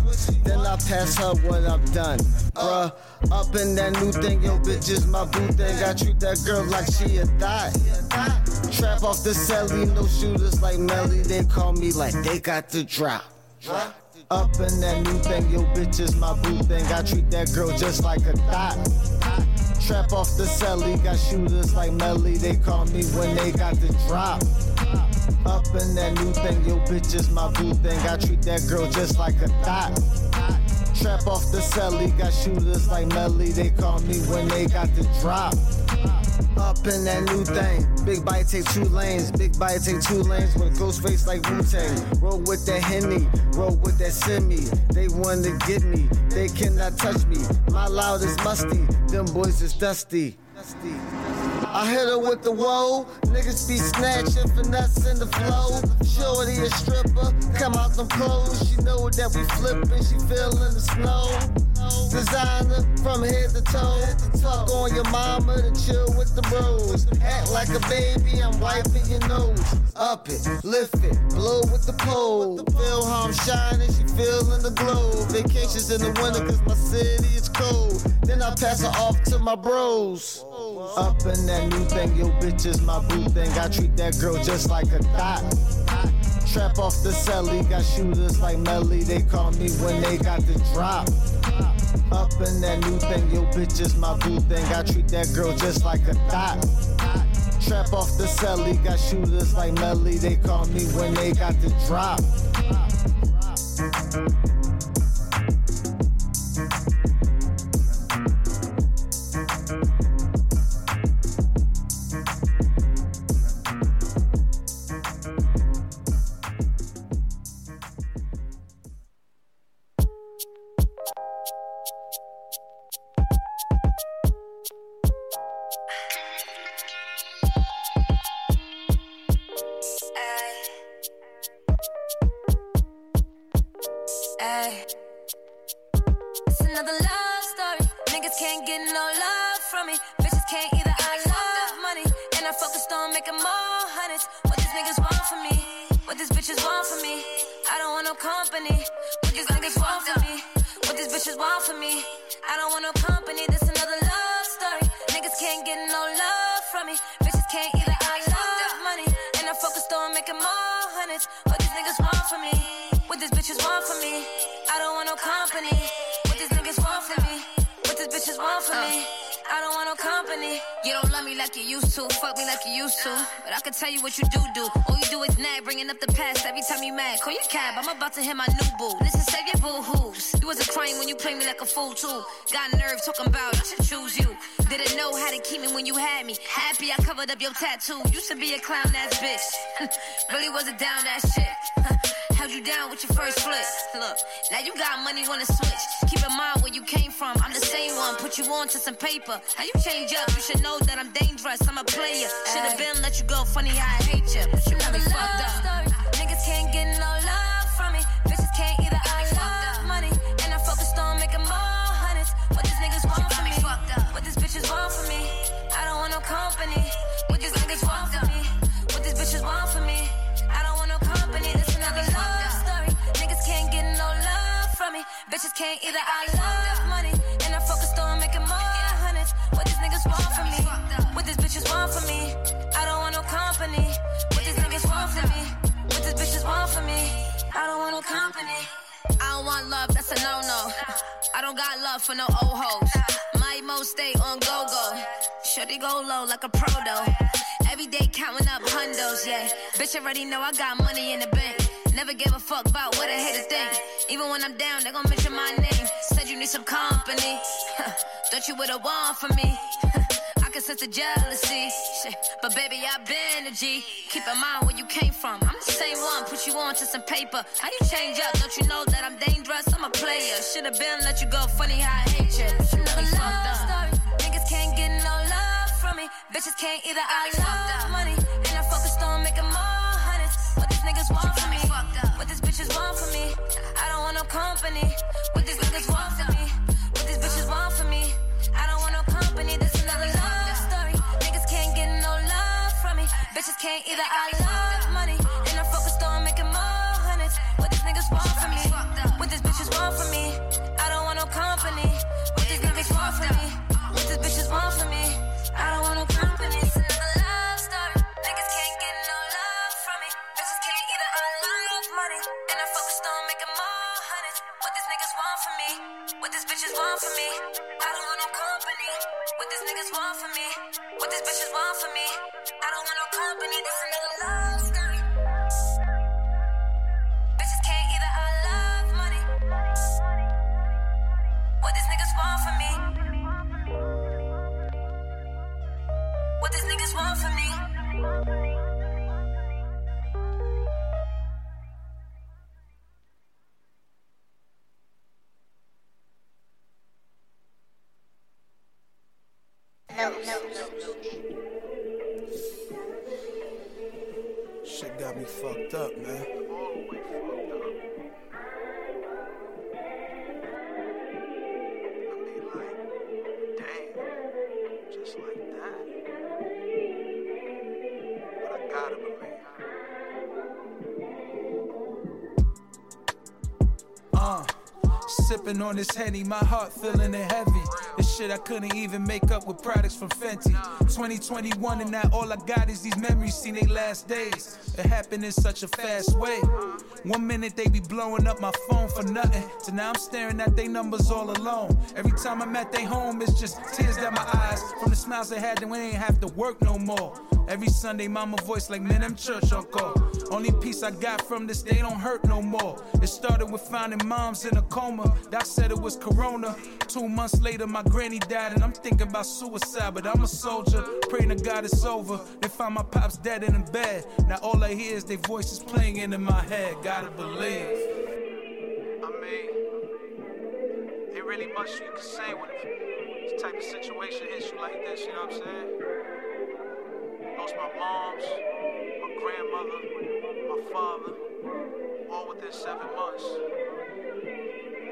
Then I pass her what I've done. Bruh, up in that new thing, yo bitch is my boo thing. I treat that girl like she a thot. Trap off the celly, no shooters like Melly. They call me like they got the drop. Up in that new thing, yo bitch is my boo thing. I treat that girl just like a thot. Trap off the celly, got shooters like Melly. They call me when they got the drop. Up in that new thing, yo bitch is my boo thing. I treat that girl just like a thot. Trap off the celly, got shooters like Melly. They call me when they got the drop. Up in that new thing, big bite take two lanes. Big bite take two lanes with a ghost face like Wu-Tang. Roll with that Henny, roll with that Simi. They wanna get me, they cannot touch me. My loud is musty, them boys is dusty. I hit her with the woe, niggas be snatching, finessing the flow. Shorty a stripper, come out them clothes. She know that we flippin', she feelin' the snow. Designer, from head to toe. Talk on your mama to chill with the bros. Act like a baby, I'm wiping your nose. Up it, lift it, blow with the pole. Feel how I'm shining, she feelin' the glow. Vacations in the winter cause my city is cold. Then I pass her off to my bros. Up in that new thing, yo bitch is my boo thing. I treat that girl just like a thot. Trap off the celly, got shooters like Melly. They call me when they got the drop. Up in that new thing, yo bitch is my boo thing. I treat that girl just like a thot. Trap off the celly, got shooters like Melly. They call me when they got the drop. Tell you what you do. All you do is nag, bringing up the past every time you mad. Call your cab, I'm about to hit my new boo. Listen, save your boo-hoos. You wasn't crying when you played me like a fool too. Got nerve talking about I should choose you. Didn't know how to keep me when you had me. Happy I covered up your tattoo. Used to be a clown ass bitch. Really wasn't down that shit. Held you down with your first flick. Look, now you got money, wanna switch. Keep in mind where you came from. I'm the same one, put you on to some paper. How you change up? You should know that I'm dangerous. I'm a player. Should've been let you go. Funny how I hate you. But you got me fucked up. Story. Niggas can't get no love from me. Bitches can't either. I love money, and I focused on making more hundreds. What these niggas want from me? What these bitches want from me? I don't want no company. What these niggas want from me? What these bitches want from me? I don't want no company. This another love story. Niggas can't get no love from me. Bitches can't either. I love money, and I focused on making more hundreds. What these niggas want from me? What these bitches want from me? I don't want no company. What these niggas want from me? What these bitches want from me? I don't want no company. I don't want love, that's a no-no. I don't got love for no old hoes. My mo stay on go-go. Shorty go low like a pro though. Every day counting up hundos, yeah. Bitch already know I got money in the bank. Never gave a fuck about what I had to think. Even when I'm down, they gon' mention my name. Said you need some company. Thought you would've won for me. can sense a jealousy. Shit. But baby, I've been a G. Keep in mind where you came from. I'm the same one, put you on to some paper. How you change up? Don't you know that I'm dangerous? I'm a player. Should have been let you go. Funny how I hate you. Another love story. Niggas can't get no love from me. Bitches can't either. I love money. And I'm focused on making more hundreds. What these niggas want from me. What these bitches want from me. I don't want no company. What these niggas want from me. What these bitches want from me. I don't want no company. This another love story. Niggas can't get no love from me. Bitches can't either. I love money, and I'm focused on making more hundreds. What these niggas want from me? What these bitches want from me? I don't want no company. What these niggas want from me? What these bitches want from me? I don't want no company. This another love story. Niggas can't get no love from me. Bitches can't either. I love money, and I'm focused on making more hundreds. What these niggas want from me? What these bitches want from me? I don't want no company. What these niggas want from me? What these bitches want from me? I don't want no company. This another love story. Bitches can't either. I love money. What these niggas want from me? What these niggas want from me? No. Shit got me fucked up, man. Sipping on this Henny, my heart feeling it heavy. This shit I couldn't even make up with products from Fenty. 2021 and now all I got is these memories, seen they last days. It happened in such a fast way. 1 minute they be blowing up my phone for nothing, so now I'm staring at they numbers all alone. Every time I'm at they home, it's just tears down my eyes from the smiles they had, then we ain't have to work no more. Every Sunday, mama voice like, man, I'm church on call. Only piece I got from this, they don't hurt no more. It started with finding moms in a coma. Doc said it was corona. 2 months later, my granny died, and I'm thinking about suicide, but I'm a soldier, praying to God it's over. They find my pops dead in bed. Now all I hear is their voices playing into my head. Gotta believe. I mean, ain't really much you can say when this type of situation hits you like this, you know what I'm saying? Lost my moms, my grandmother, my father, all within 7 months.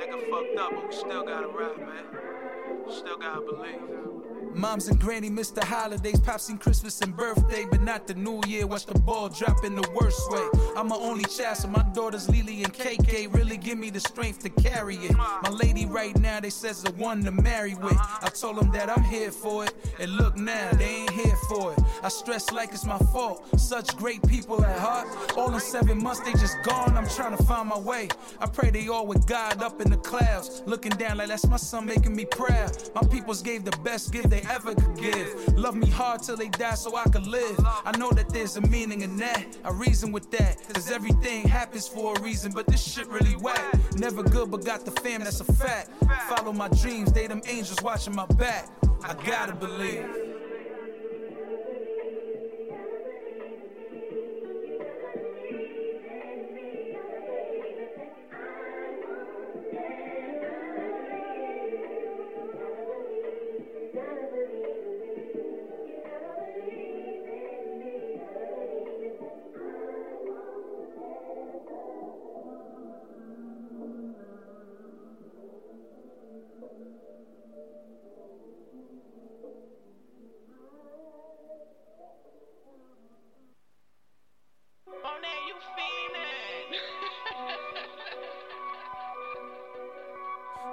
Nigga fucked up, but we still gotta rap, man. Still gotta believe. Moms and granny missed the holidays, pops seen Christmas and birthday, but not the new year. Watch the ball drop in the worst way. I'm a only child, so my daughters Lily and KK really give me the strength to carry it. My lady right now, they says the one to marry with. I told them that I'm here for it, and look now, they ain't here for it. I stress like it's my fault, such great people at heart. All in 7 months, they just gone, I'm trying to find my way. I pray they all with God up in the clouds, looking down like that's my son making me proud. My peoples gave the best gift they ever could give. Love me hard till they die so I could live. I know that there's a meaning in that, I reason with that, cause everything happens for a reason, but this shit really whack. Never good but got the fam, that's a fact. Follow my dreams, they them angels watching my back. I gotta believe.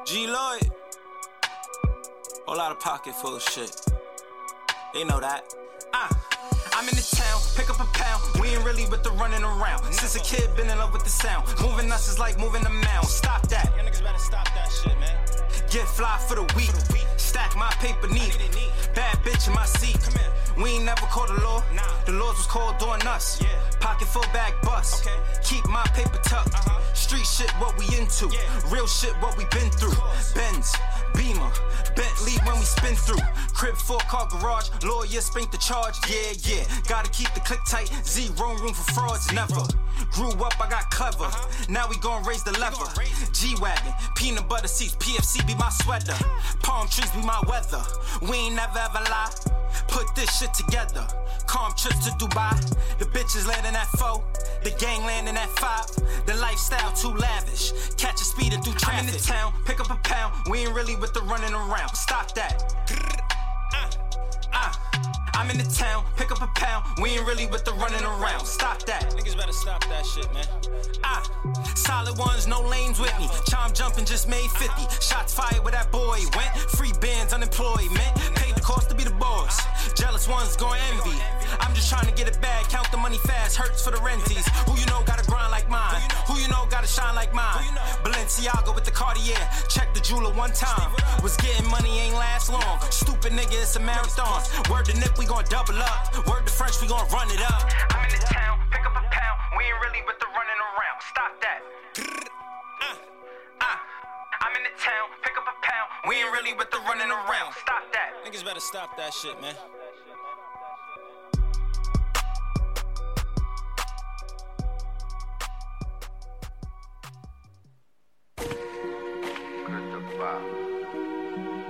G Lloyd, all out of pocket full of shit. They know that. I'm in the town, pick up a pound. We ain't really with the running around. Since a kid, been in love with the sound. Moving us is like moving a mound. Stop that. You niggas better stop that shit, man. Get fly for the week. Stack my paper neat. Bad bitch in my seat. Come here. We ain't never called the law. Nah. The laws was called on us. Yeah. Pocket full bag bust. Okay. Keep my paper tucked. Uh-huh. Street shit, what we into. Yeah. Real shit, what we been through. Benz, Beamer, Bentley when we spin through. Crib, four-car garage. Lawyer spanked the charge. Yeah, yeah. Gotta keep the click tight. Zero room for frauds. Never. Grew up, I got clever. Uh-huh. Now we gon' raise the lever. G-Wagon, peanut butter seats. PFC be my sweater. Palm trees be my weather. We ain't never ever lie. Put this shit together. Calm trips to Dubai. The bitches landing at 4. The gang landing at 5. The lifestyle too lavish. Catch a speeding through traffic. I'm in the town, pick up a pound. We ain't really with the running around. Stop that. I'm in the town, pick up a pound. We ain't really with the running around. Stop that. Niggas better stop that shit, man. Solid ones, no lanes with me. Chom jumping, just made 50. Shots fired where that boy went. Free bands, unemployment. Paid the cost to be the boss. Jealous ones gon' envy. I'm just trying to get it bad. Count the money fast. Hurts for the renties. Who you know gotta grind like mine? Who you know gotta shine like mine? Balenciaga with the Cartier. Check the jeweler one time. Was getting money ain't last long. Stupid nigga, it's a marathon. Word to Nip, we gon' double up. Word to French, we gon' run it up. I'm in the town, pick up a pound. We ain't really with the running around. Stop that. I'm in the town, pick up a pound. We ain't really with the running around. Stop that. Niggas better stop that shit, man.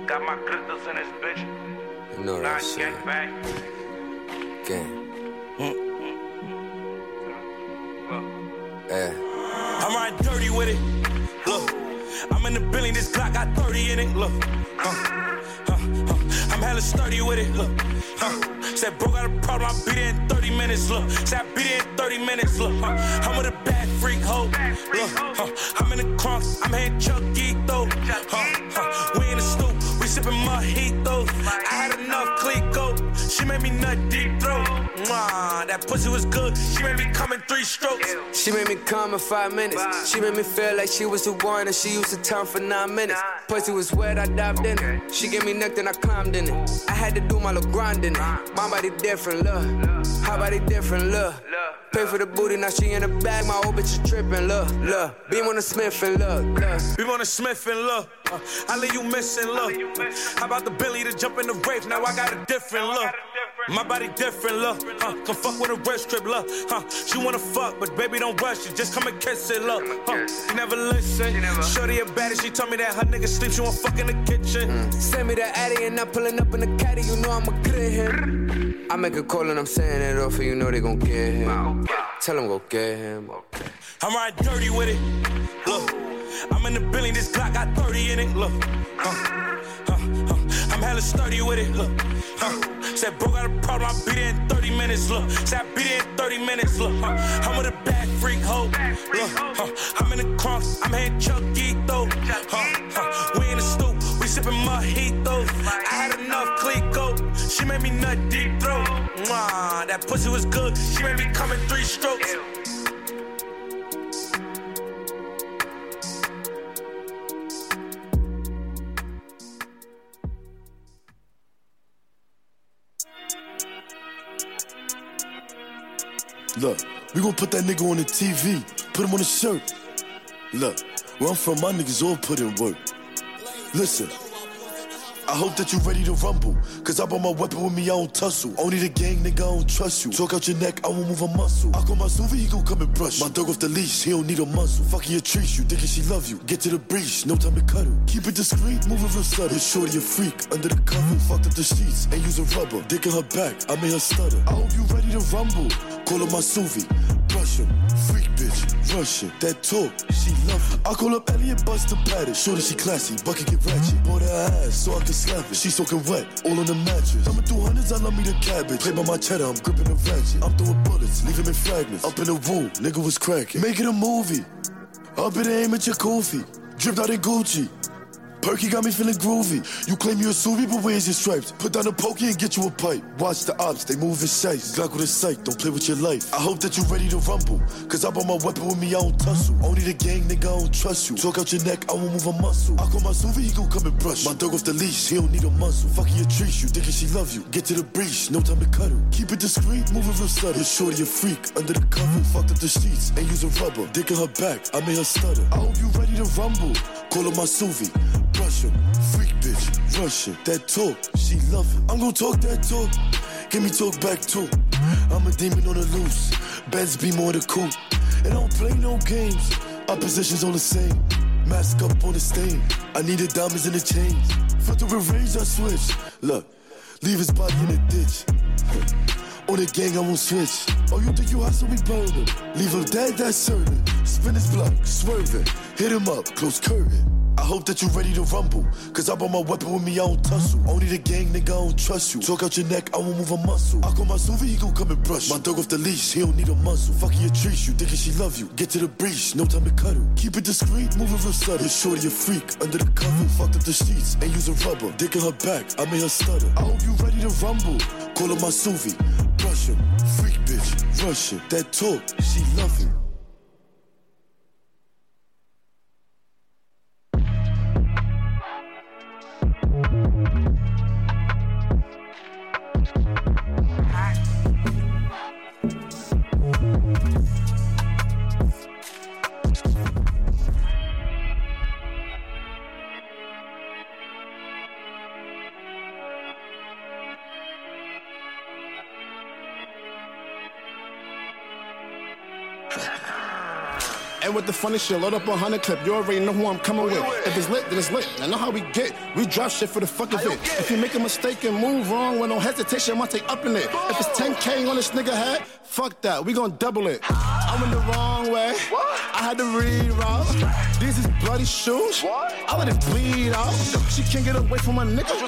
Got my crystals in this bitch. You know that shit. Gang. Yeah. I'm riding dirty with it. Look, I'm in the building. This Glock got 30 in it. Look, I'm hella sturdy with it. Look, said bro got a problem. I beat it in 30 minutes. Look, said I beat it in 30 minutes. Look, I'm with a bad freak hoe. Look, I'm in the crunk. I'm head Chucky though. We in the stoop. Sippin' mojitos, I had enough Clico. She made me nut deep throat. Mwah, that pussy was good. She made me come in 3 strokes. She made me come in 5 minutes. She made me feel like she was the one, and she used the time for 9 minutes. Pussy was wet, I dived in it. She gave me neck, then I climbed in it. I had to do my little grind in it. My body different, look. Her body different, look. Pay for the booty, now she in the bag. My old bitch is trippin', look, look. Beam on the Smith and look, look. Beam on the Smith and look. I leave you missing, look. How about the Billy to jump in the rape? Now I got a different look. My body different, look. Come fuck with a wrist strip, look. She wanna fuck, but baby don't rush it. Just come and kiss it, look. She never listen. Shorty a baddie, she told me that her nigga sleep. She won't fuck in the kitchen. Send me the Addy and I'm pulling up in the caddy. You know I'ma clear him. I make a call and I'm saying it off, and you know they gon' get him. Tell him go get him. I'm riding dirty with it, look. I'm in the building, this Glock got 30 in it, look. I'm hella sturdy with it, look. Said bro got a problem, I beat it in 30 minutes, look. Said I beat it in 30 minutes, look. I'm with a bad freak hoe, look. I'm in the crunk, I'm head Chucky though. We in the stoop, we sippin' mojitos. I had enough Clico, she made me nut deep throat. Mwah, that pussy was good, she made me come in 3 strokes. Look, we gon' put that nigga on the TV, put him on a shirt. Look, where I'm from, my niggas all put in work. Listen, I hope that you ready to rumble, cause I brought my weapon with me, I don't tussle. Only the gang, nigga, I don't trust you. Talk out your neck, I won't move a muscle. I call my Suvi, he gon' come and brush you. My dog off the leash, he don't need a muzzle. Fucking your trees, you thinking she love you. Get to the breach, no time to cuddle. Keep it discreet, moving real subtle. You're shorty a freak, under the cover. Fucked up the sheets, ain't using rubber. Dick in her back, I made her stutter. I hope you ready to rumble. Call up my Suvi, brush him, freak bitch, Russian, that talk, she love it. I call up Elliot, bust the pattern, shorty she classy, bucket get ratchet, bought her ass so I can slap it, she soaking wet, all on the mattress, coming through hundreds, I love me the cabbage, play by my cheddar, I'm gripping the ratchet, I'm throwing bullets, leaving in fragments, up in the room, nigga was cracking, making a movie, up in the aim at your coffee, dripped out in Gucci, Perky got me feeling groovy. You claim you're a Subi, but where's your stripes? Put down a pokey and get you a pipe. Watch the ops, they move in sight. Glock with a sight, don't play with your life. I hope that you're ready to rumble, cause I brought my weapon with me, I don't tussle. Only the gang, nigga, I don't trust you. Talk out your neck, I won't move a muscle. I call my Subi, he gon' come and brush you. My dog off the leash, he don't need a muscle. Fucking your trees, you thinking she love you. Get to the breach, no time to cuddle. Keep it discreet, moving real subtle. You're shorty, a freak, under the cover. Fucked up the sheets, ain't using rubber. Dick in her back, I made her stutter. I hope you ready to rumble. Call her my Suvi, brush her, freak bitch, Russian. That talk, she love it. I'm gon' talk that talk, give me talk back too. I'm a demon on the loose, Benz be more the cool. And I don't play no games, our positions all the same. Mask up on the stain, I need the diamonds and the chains. For the rage I switch, look, leave his body in the ditch. On the gang, I won't switch. Oh, you think you hustle, we burn him. Leave him dead, that's certain. Spin his block, swerving. Hit him up, close curtain. I hope that you're ready to rumble, cause I brought my weapon with me, I don't tussle. Only the gang, nigga, I don't trust you. Talk out your neck, I won't move a muscle. I call my Suvi, he gon' come and brush you. My dog off the leash, he don't need a muscle. Fucking your trees, you thinking she love you. Get to the breach, no time to cuddle. Keep it discreet, moving real subtle. You're shorty, a freak, under the cover. Fucked up the sheets, ain't using rubber. Dick in her back, I made her stutter. I hope you ready to rumble, call her my Suvi. Russia, freak bitch, Russia, that talk, she love it. And with the funny shit, load up a 100 clip. You already know who I'm coming with. If it's lit, then it's lit. I know how we get. We drop shit for the fuck of it. If you make a mistake and move wrong with no hesitation, I'll take up in it. If it's 10K on this nigga hat, fuck that. We gon' double it. I went the wrong way. What? I had to reroute. These is bloody shoes. What? I let it bleed out. She can't get away from my nigga.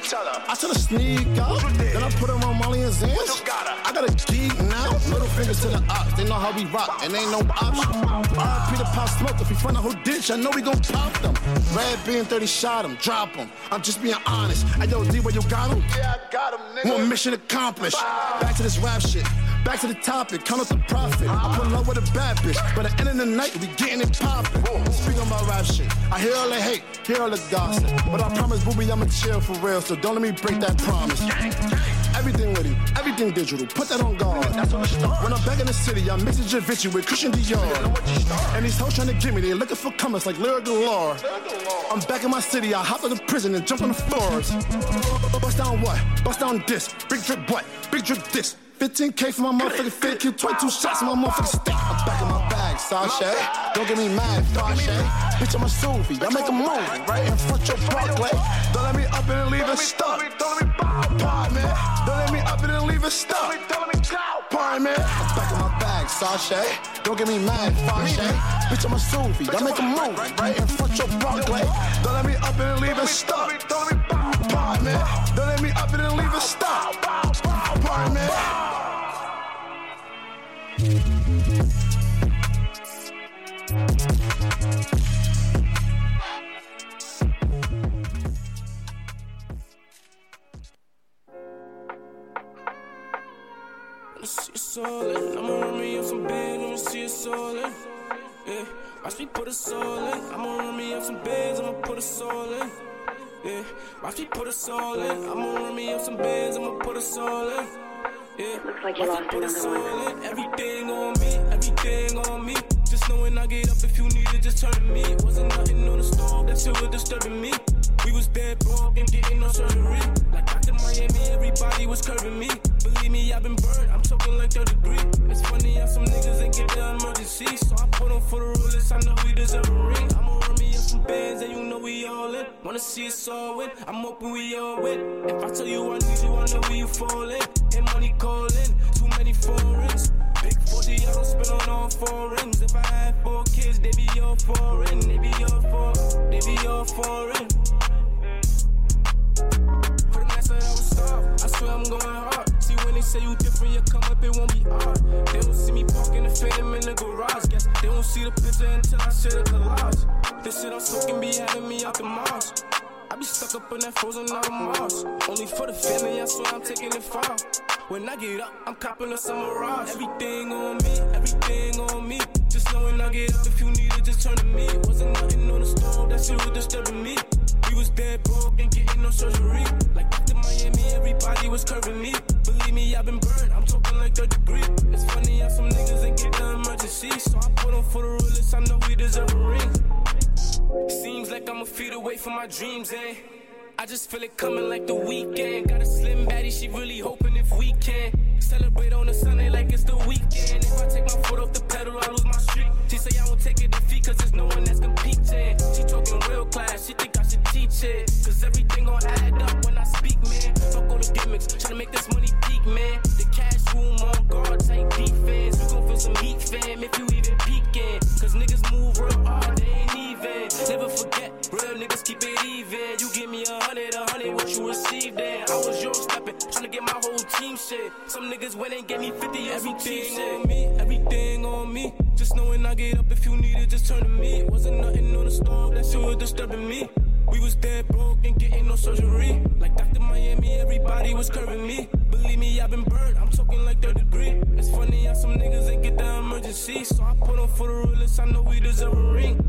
I tell her sneak out. Then I put her on Molly and Zans. I got a geek now. Little fingers to the ops. They know how we rock. And ain't no option. R.I.P. to Pop Smoke. If we find out who did you, I know we gon' pop them. Red being 30 shot him. Drop him. I'm just being honest. I yo, D, where you got him? Yeah, I got him, nigga. One mission accomplished. Wow. Back to this rap shit. Back to the topic, count up the profit. I put low with a bad bitch, but at the end of the night, we getting it poppin'. Speak on my rap shit. I hear all the hate, hear all the gossip. But I promise, booby, I'ma chill for real, so don't let me break that promise. Everything with it, everything digital, put that on guard. That's on the start. When I'm back in the city, I'm mixing Javici with Christian Dior. And these hoes trying to get me, they looking for comments like lyrical lore. I'm back in my city, I hop out of prison and jump on the floors. Bust down what? Bust down this. Big drip what? Big drip this. 15K for my motherfucking fit, kill 22 shots in my motherfucking stick. I'm back in my bag, Sashay. Don't get me mad, Sashay. Bitch, I'm a Suvi. I make a movie right in front your park leg. Don't let me up in and leave it stuck. Apartment. Don't let me up in and leave it stuck. Apartment. I'm back in my bag, Sashay. Don't get me mad, Sashay. Bitch, I'm a Suvi. I make a movie right in front your park leg. Don't let me up in and leave it stuck. Apartment. Don't let me up in and leave it stuck. Apartment. See it solid. I'ma run me up some bands. I'ma see it solid. Yeah, watch me put a soul in. I'ma run me up some bands. I'ma put a soul in. Yeah, watch me put a soul in. I'ma run me up some bands. I'ma put a soul in. Yeah, looks like you lost your number one. Everything on me, everything on me. Just knowing I get up if you need it, just turn to me. Wasn't nothing on the stove, that shit was disturbing me. We was bad, broke, and getting no surgery. Like Dr. Miami, everybody was curving me. Believe me, I've been burned, I'm choking like 3rd degree. It's funny how some niggas ain't get the emergency. So I put on for the rulers, I know we deserve a ring. I'ma run me up some bands, and you know we all in. Wanna see us all win, I'm hoping we all win. If I tell you I need you, I know where you fallin'. And money calling, too many foreigns. Big 40, I don't spend on all foreigns. If I had 4 kids, they be all foreign. They be all foreign, they be all foreign. For the nights that I was starved, I swear I'm going hard. See, when they say you different, you come up, it won't be hard. They don't see me parking the Phantom in the garage. Guess they don't see the picture until I share the collage. This shit I'm smoking be having me out the mouth. I be stuck up in that frozen out of Mars. Only for the family, I swear I'm taking it far. When I get up, I'm copping a Mirage. Everything on me. Just know when I get up, if you need it, just turn to me. Wasn't nothing on the stove, that shit was disturbing me. We was dead broke and getting no surgery. Like after Miami, everybody was curving me. Believe me, I've been burned, I'm talking like 3rd degree. It's funny how some niggas ain't get the emergency. So I put on for the realest, I know we deserve a ring. Seems like I'm a feet away from my dreams, eh? I just feel it coming like the weekend. Got a slim baddie, she really hoping if we can celebrate on a Sunday like it's the weekend. If I take my foot off the pedal, I lose my streak. She say I won't take a defeat, cause there's no one that's competing. She talking real class, she think I should teach it. Cause everything gon' add up when I speak, man. Fuck all the gimmicks, tryna make this money peak, man. The cash room on guard, tight defense. You gon' feel some heat, fam, if you even peeking. Cause niggas move real hard, they ain't even. Never forget, real niggas keep it even. You give me $100, what you received then. I was your stepping, trying to get my whole team shit. Some niggas went and gave me 50. Everything on me, everything on me. Just know when I get up, if you need it, just turn to me. Wasn't nothing on the stove, that shit was disturbing me. We was dead broke and getting no surgery. Like Dr. Miami, everybody was curving me. Believe me, I've been burned, I'm talking like 3rd degree. It's funny how some niggas ain't get the emergency. So I put on for the realest, I know we deserve a ring.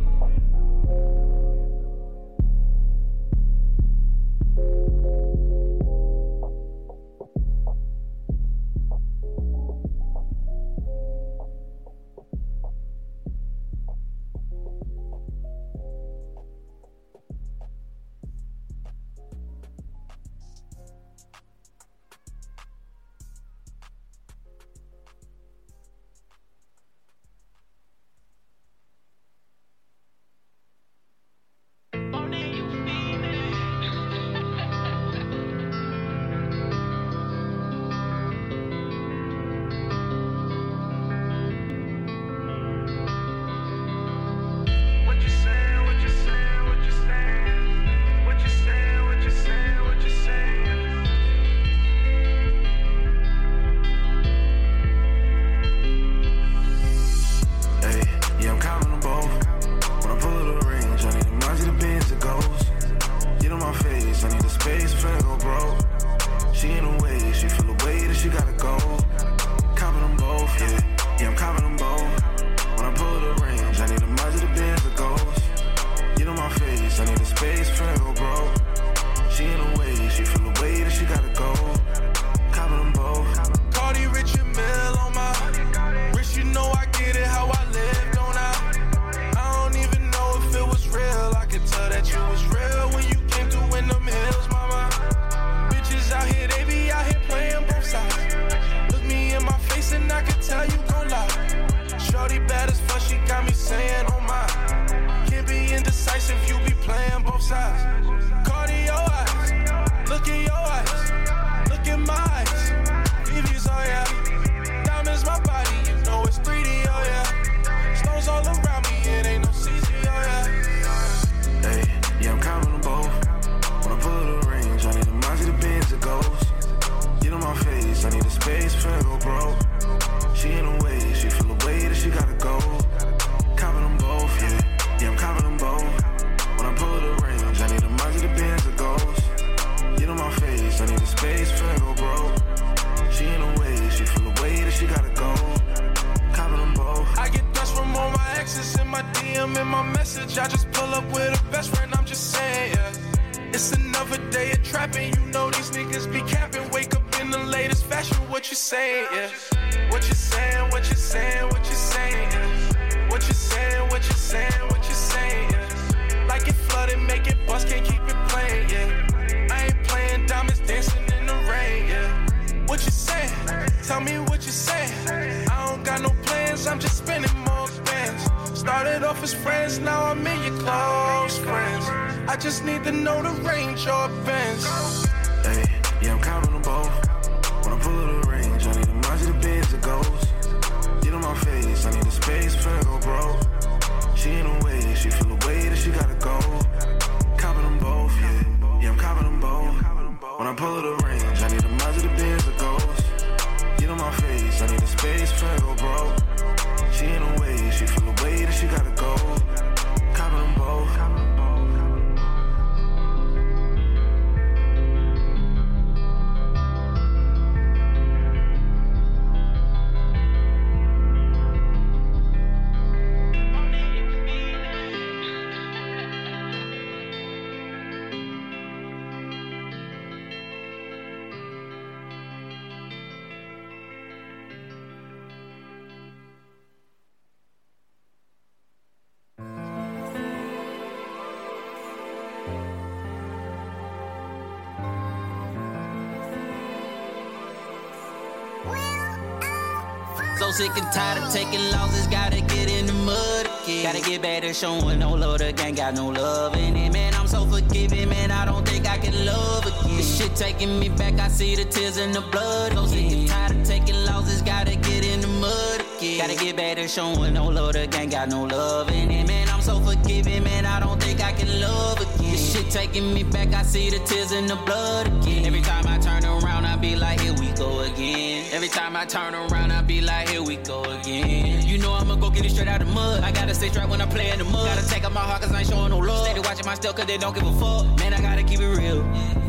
So sick and tired of taking losses, gotta get in the mud again. Gotta get back to showing no love, the gang got no love in it. Man, I'm so forgiving, man, I don't think I can love again. This shit taking me back, I see the tears and the blood. So sick and tired of taking losses, gotta get in the mud again. Gotta get back to showing no love, the gang got no love in it. Man, I'm so forgiving, man, I don't think I can love again. This shit taking me back, I see the tears and the blood again. Every time I turn around, I be like, here we go again. Every time I turn around, I be like, here we go again. You know I'ma go get it straight out the mud. I gotta stay straight when I play in the mud. Gotta take out my heart cause I ain't showing no love. Steady watching my stuff cause they don't give a fuck. Man, I gotta keep it real.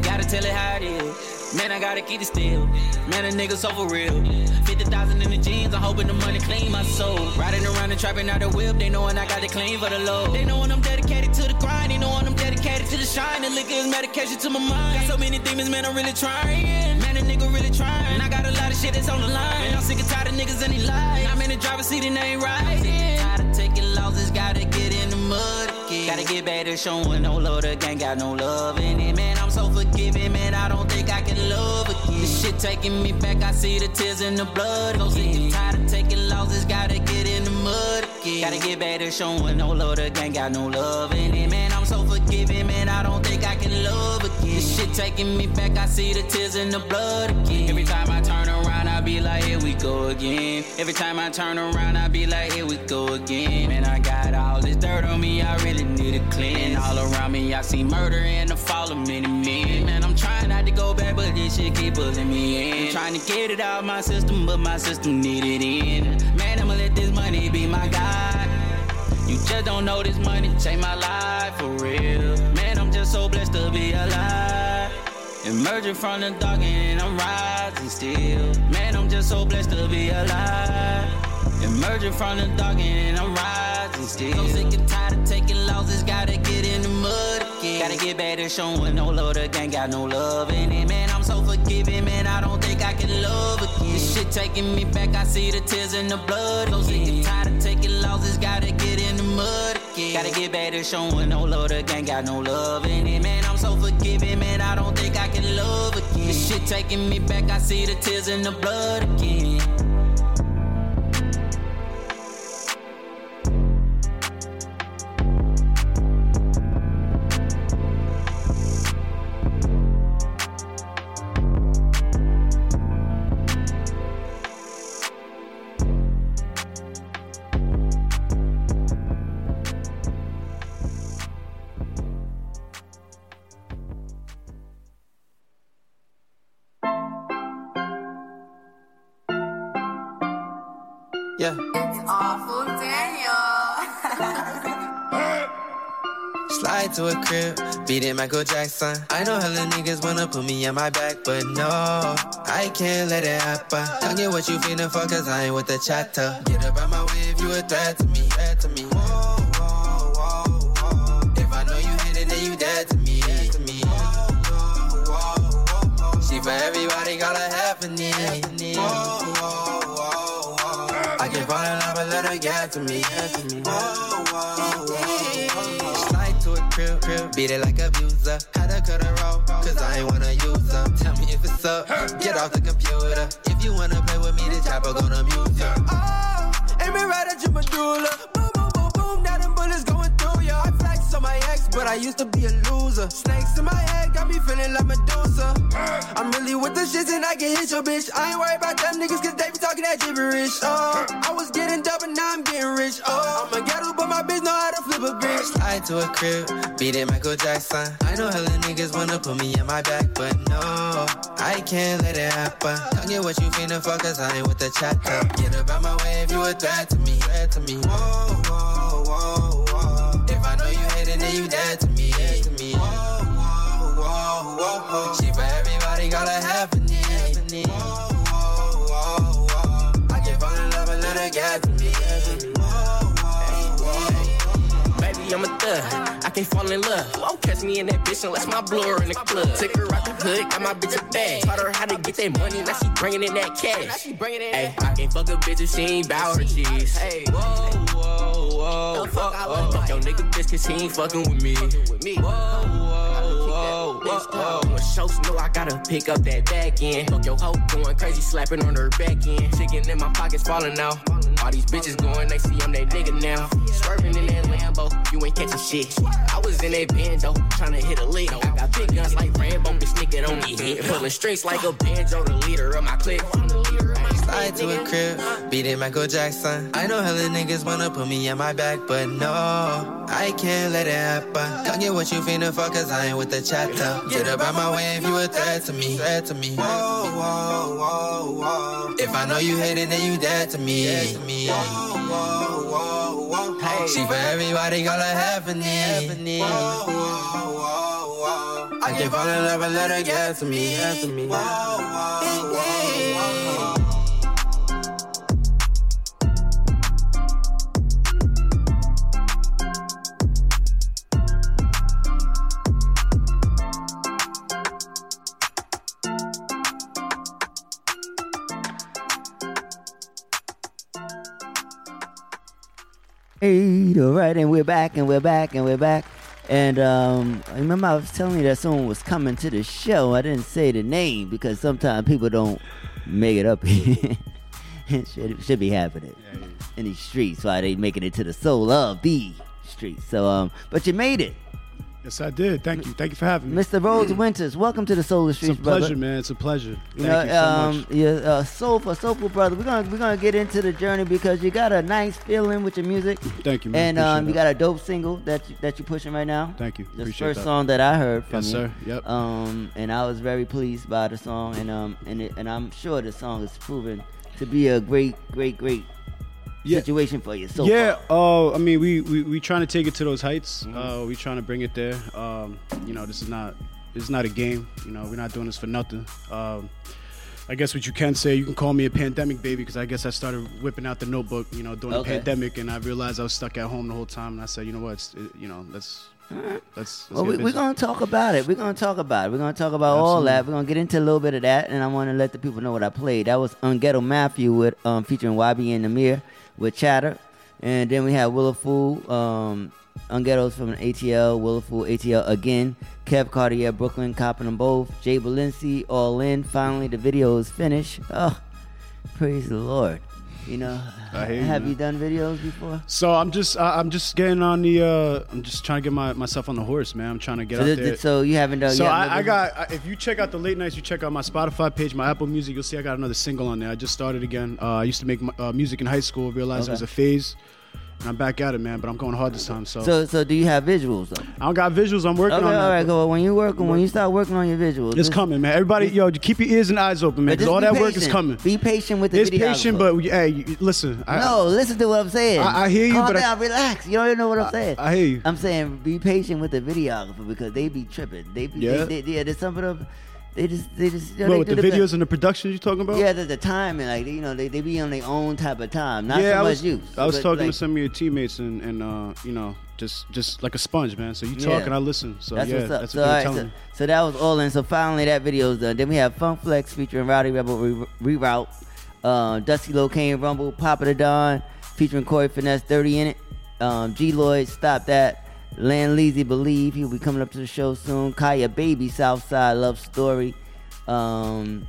Gotta tell it how it is. Man, I gotta keep it still. Man, a nigga so for real. 50,000 in the jeans, I'm hoping the money clean my soul. Riding around and trapping out the whip, they knowin' I got it clean for the load. They knowin' I'm dedicated to the grind, they knowin' I'm dedicated to the shine. The liquor is medication to my mind. Got so many demons, man, I'm really trying. Man, a nigga really trying. And I got a lot of shit that's on the line. And I'm sick and tired of niggas and they lie. I'm in the driver's seat and they ain't right. I'm sick and tired of taking losses, gotta get in the mud again. Gotta get back to showing no love, the gang got no love in it. Man, I'm so forgiving, man, I don't think I can love again. This shit taking me back, I see the tears in the blood. So sick and tired of taking losses, gotta get in the mud again. Gotta get back to showing no love, the gang got no love in it. Man, I'm so forgiving, man, I don't think I can love again. This shit taking me back, I see the tears in the blood again. Every time I turn around, I be like, here we go again. Every time I turn around, I be like, here we go again. Man, I got all this dirt on me, I really need a cleanse. All around me, I see murder and the fall of many men. Man, I'm trying not to go back, but this shit keep pulling me in. I'm trying to get it out my system, but my system need it in. Man, I'ma let this money be my guide. You just don't know this money changed my life for real. Man, I'm just so blessed to be alive. Emerging from the dark and I'm rising still. Man, I'm just so blessed to be alive. Emerging from the dark and I'm rising still. So sick and tired of taking losses, gotta get in the mud again. Gotta get back to showing no love, the gang got no love in it. Man, I'm so forgiving, man, I don't think I can love again. This shit taking me back, I see the tears in the blood again. So sick and tired of taking losses, gotta get in the mud again. Gotta get back to showing no love, the gang got no love in it. Man, I'm so forgiving, man, I don't think I can love again. This shit taking me back, I see the tears in the blood again. Yeah. It's awful, Daniel. Slide to a crib, beating Michael Jackson. I know hella niggas wanna put me on my back, but no, I can't let it happen. Don't get what you feeling for, cause I ain't with the chatter. Get up out my way if you a threat to me, threat to me. Whoa, whoa, whoa, whoa. If I know you hit it, then you dead to me, dead to me. Whoa, whoa, whoa, whoa. She for everybody, got a happening. Whoa, whoa. Get to me, get to me. Whoa, whoa, whoa. Slide to a crib, crib, beat it like abuser. Had to cut her off, cause I ain't wanna use her. Tell me if it's up, get off the computer. If you wanna play with me, the chopper gonna mute ya. Oh, aim it right at your medulla. Boom, boom, boom, boom, now them bullets going through ya. I flex on my ex, but I used to be a loser. Snakes in my head, got me feeling like Medusa. I'm really with the shits and I can hit your bitch. I ain't worried about them niggas cause they be talking that gibberish. Oh, I was getting dumb and now I'm getting rich. Oh, I'm a ghetto but my bitch know how to flip a bitch. Slide to a crib, beat it Michael Jackson. I know hella niggas wanna put me in my back, but no, I can't let it happen. Don't get what you feelin' for cause I ain't with the chatter. Get up out my way if you a threat to me, threat to me. Whoa, whoa, whoa, whoa. If I know you hate it, then you dead to me, dead to me. Whoa, whoa, whoa, whoa. She for everybody gotta have a need. Whoa, whoa, whoa, whoa. I can fall in love and let her get to me. Whoa, whoa, whoa. Baby, I'm a thug. I can't fall in love. Won't catch me in that bitch unless my blower in the club. Took her out the hood, got my bitch a bag. Taught her how to get that money, now she bringing in that cash. Now she bringing in that. I can't fuck a bitch if she ain't bow her cheese. Hey, whoa, whoa, whoa, whoa, whoa. Fuck your nigga bitch cause he ain't fucking with me. Whoa, whoa, whoa, whoa. up. Doing shows, know I gotta pick up that back end. Fuck your hoe going crazy, slapping on her back end. Chicken in my pockets falling out. All these bitches going, they see I'm that nigga now. Swerving in that Lambo, you ain't catching shit. I was in that bando, trying to hit a lick. I got big guns like Rambo, this nigga don't need hit. Pulling strings like a banjo, the leader of my clique. Slide to a crib, beating Michael Jackson. I know hella niggas wanna put me in my back, but no, I can't let it happen. Don't get what you finna for, cause I ain't with the chapter. Get up out my way if you a threat to me. Threat to me. Whoa, whoa, whoa, whoa. If I know you hate it, then you dead to me. Whoa, whoa, whoa, whoa. She for everybody, call her Happening. Whoa, whoa, whoa, whoa. I can fall in love and let her get to me. Whoa, whoa, whoa, whoa. Hey, all right, and we're back. And I remember I was telling you that someone was coming to the show. I didn't say the name because sometimes people don't make it up here. It should be happening in these streets. Why they making it to the soul of the streets. So, but you made it. Yes, I did. Thank you. Thank you for having me. Mr. Rose Winters, welcome to the Soul of the Streets, brother. It's a pleasure, man. It's a pleasure. Thank you so much. Soulful brother. We're gonna get into the journey because you got a nice feeling with your music. Thank you, man. And you got a dope single that you're pushing right now. Thank you. The first song that I heard from you. Yes, sir. Yep. And I was very pleased by the song, and I'm sure the song is proven to be a great situation for you so far. I mean, we trying to take it to those heights. We trying to bring it there. This is not a game. We're not doing this for nothing. I guess what you can say, you can call me a pandemic baby, because I guess I started whipping out the notebook during the pandemic, and I realized I was stuck at home the whole time, and I said, you know what, we're going to talk about it. We're going to talk about all that. We're going to get into a little bit of that, and I want to let the people know what I played. That was Unghetto Matthew with featuring YB and Amir with Chatter. And then we had Willa Fool, Unghetto's from ATL, Willa Fool, ATL again, Kev Cartier, Brooklyn, copping them both, Jay Balenci, All In. Finally, the video is finished. Oh, praise the Lord. Have you done videos before? So I'm just getting on the. I'm just trying to get myself on the horse, man. I'm trying to get out there. So you haven't done. So if you check out the late nights, you check out my Spotify page, my Apple Music, you'll see I got another single on there. I just started again. I used to make music in high school. Realized it was a phase. And I'm back at it, man, but I'm going hard this time. So do you have visuals, though? I don't got visuals. I'm working on that. All right, cool. When you start working on your visuals. It's coming, man. Everybody, keep your ears and eyes open, man, because all that work is coming. Be patient with the video. It's patient, but, listen. Listen to what I'm saying. I hear you, but... Calm down, relax. You don't even know what I'm saying. I hear you. I'm saying be patient with the videographer, because they be tripping. There's some of them... They just. With the videos and the production you talking about? Yeah, the timing, they be on their own type of time, not so much you. I was talking to some of your teammates and just like a sponge, man. So you talk and I listen. So that's what's up. That's what you're telling me. So that was all in. So finally, that video's done. Then we have Funk Flex featuring Rowdy Rebel Reroute, Dusty Low Kane Rumble, Pocket the Dawn featuring Corey Finesse, 30 in it, G Lloyd, Stop That. Land Leezy Believe, he'll be coming up to the show soon. Kaya Baby, Southside Love Story. Then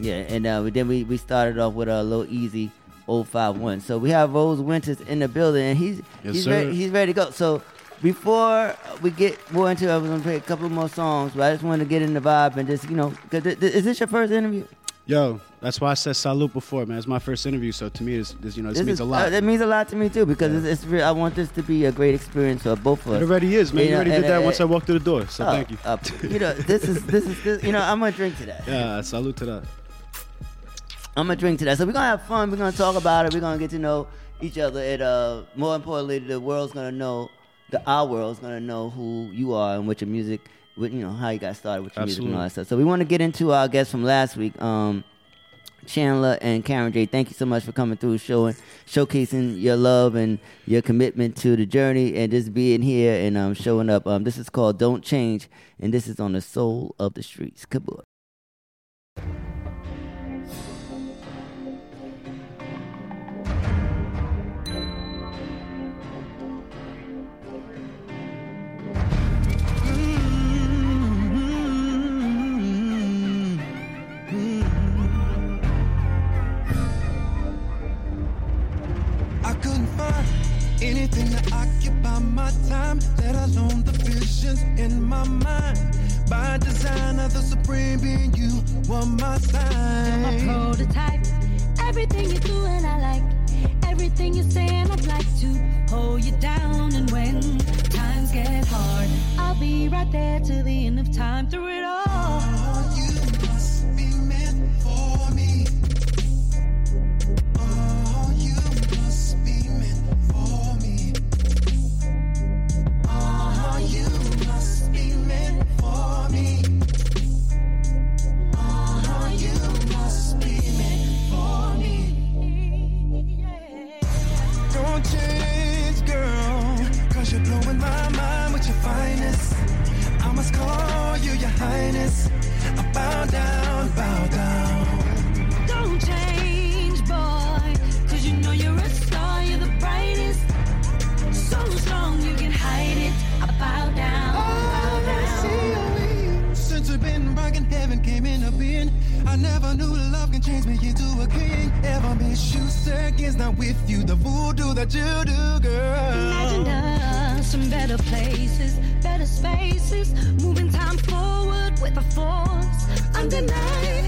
we started off with a Lil Easy 051. So we have Rose Winters in the building, and he's ready to go. So before we get more into it, I was gonna play a couple more songs, but I just wanted to get in the vibe and just cause is this your first interview? Yo, that's why I said salute before, man. It's my first interview, so to me, this means a lot. It means a lot to me too, because it's real. I want this to be a great experience for both of us. It already is, man. You already did that once I walked through the door, so thank you. This is. I'm gonna drink to that. Yeah, salute to that. I'm gonna drink to that. So we're gonna have fun. We're gonna talk about it. We're gonna get to know each other. And more importantly, our world's gonna know who you are and what your music. With how you got started with your music and all that stuff. So we want to get into our guests from last week, Chandler and Karen J. Thank you so much for coming through, showcasing your love and your commitment to the journey, and just being here and showing up. This is called "Don't Change," and this is on the Soul of the Streets. Kaboom. my time that I own the visions in my mind. By design of the supreme being, you were my sign. You're my prototype. Everything you do and I like. Everything you say and I'd like to hold you down. And when times get hard, I'll be right there till the end of time through it all. Oh, you must be meant for me. Oh, you must be meant for me. Oh, you must be meant for me. Oh, you must be meant for me. Yeah. Don't change, girl, 'cause you're blowing my mind with your finest. I must call you your highness. I bow down, bow down. Don't change, boy, 'cause you know you're a star, you're the brightest. So strong you can hide it. I bow down, bow down. Since we've been rocking, heaven came into being. I never knew love can change me into a king. Ever miss you seconds, not with you. The voodoo that you do, girl. Imagine us in better places, better spaces, moving time forward with a force undenied.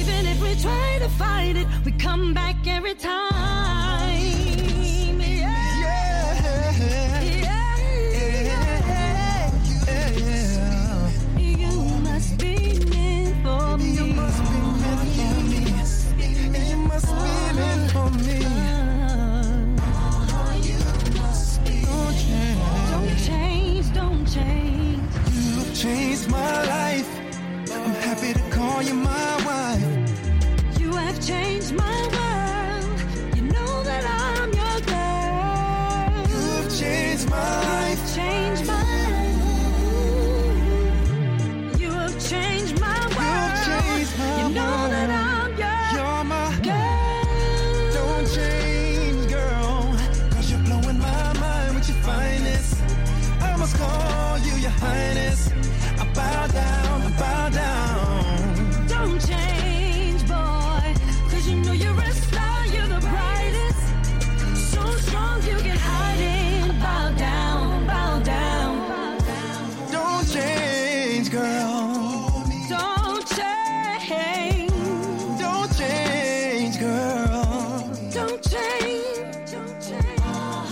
Even if we try to fight it, we come back every time. Yeah, yeah, yeah, yeah. You must be meant for me. You must be meant for me. You must be meant for me. You must be meant for me. Don't change. Don't change. You've changed my life. I'm happy to call you my wife. You have changed my world. You know that I'm your girl. You've changed my life. You've changed my life. You have changed my world. You've changed my world. You know that I'm your my girl. Don't change, girl, 'cause you're blowing my mind with your finest. I must call you your highness. I bow down, I bow down. Don't change, boy, 'cause you know you're a star, you're the brightest. So strong you can hide it. I bow down, bow down. Don't change, girl. Don't change. Don't change, girl. Don't change. Don't change.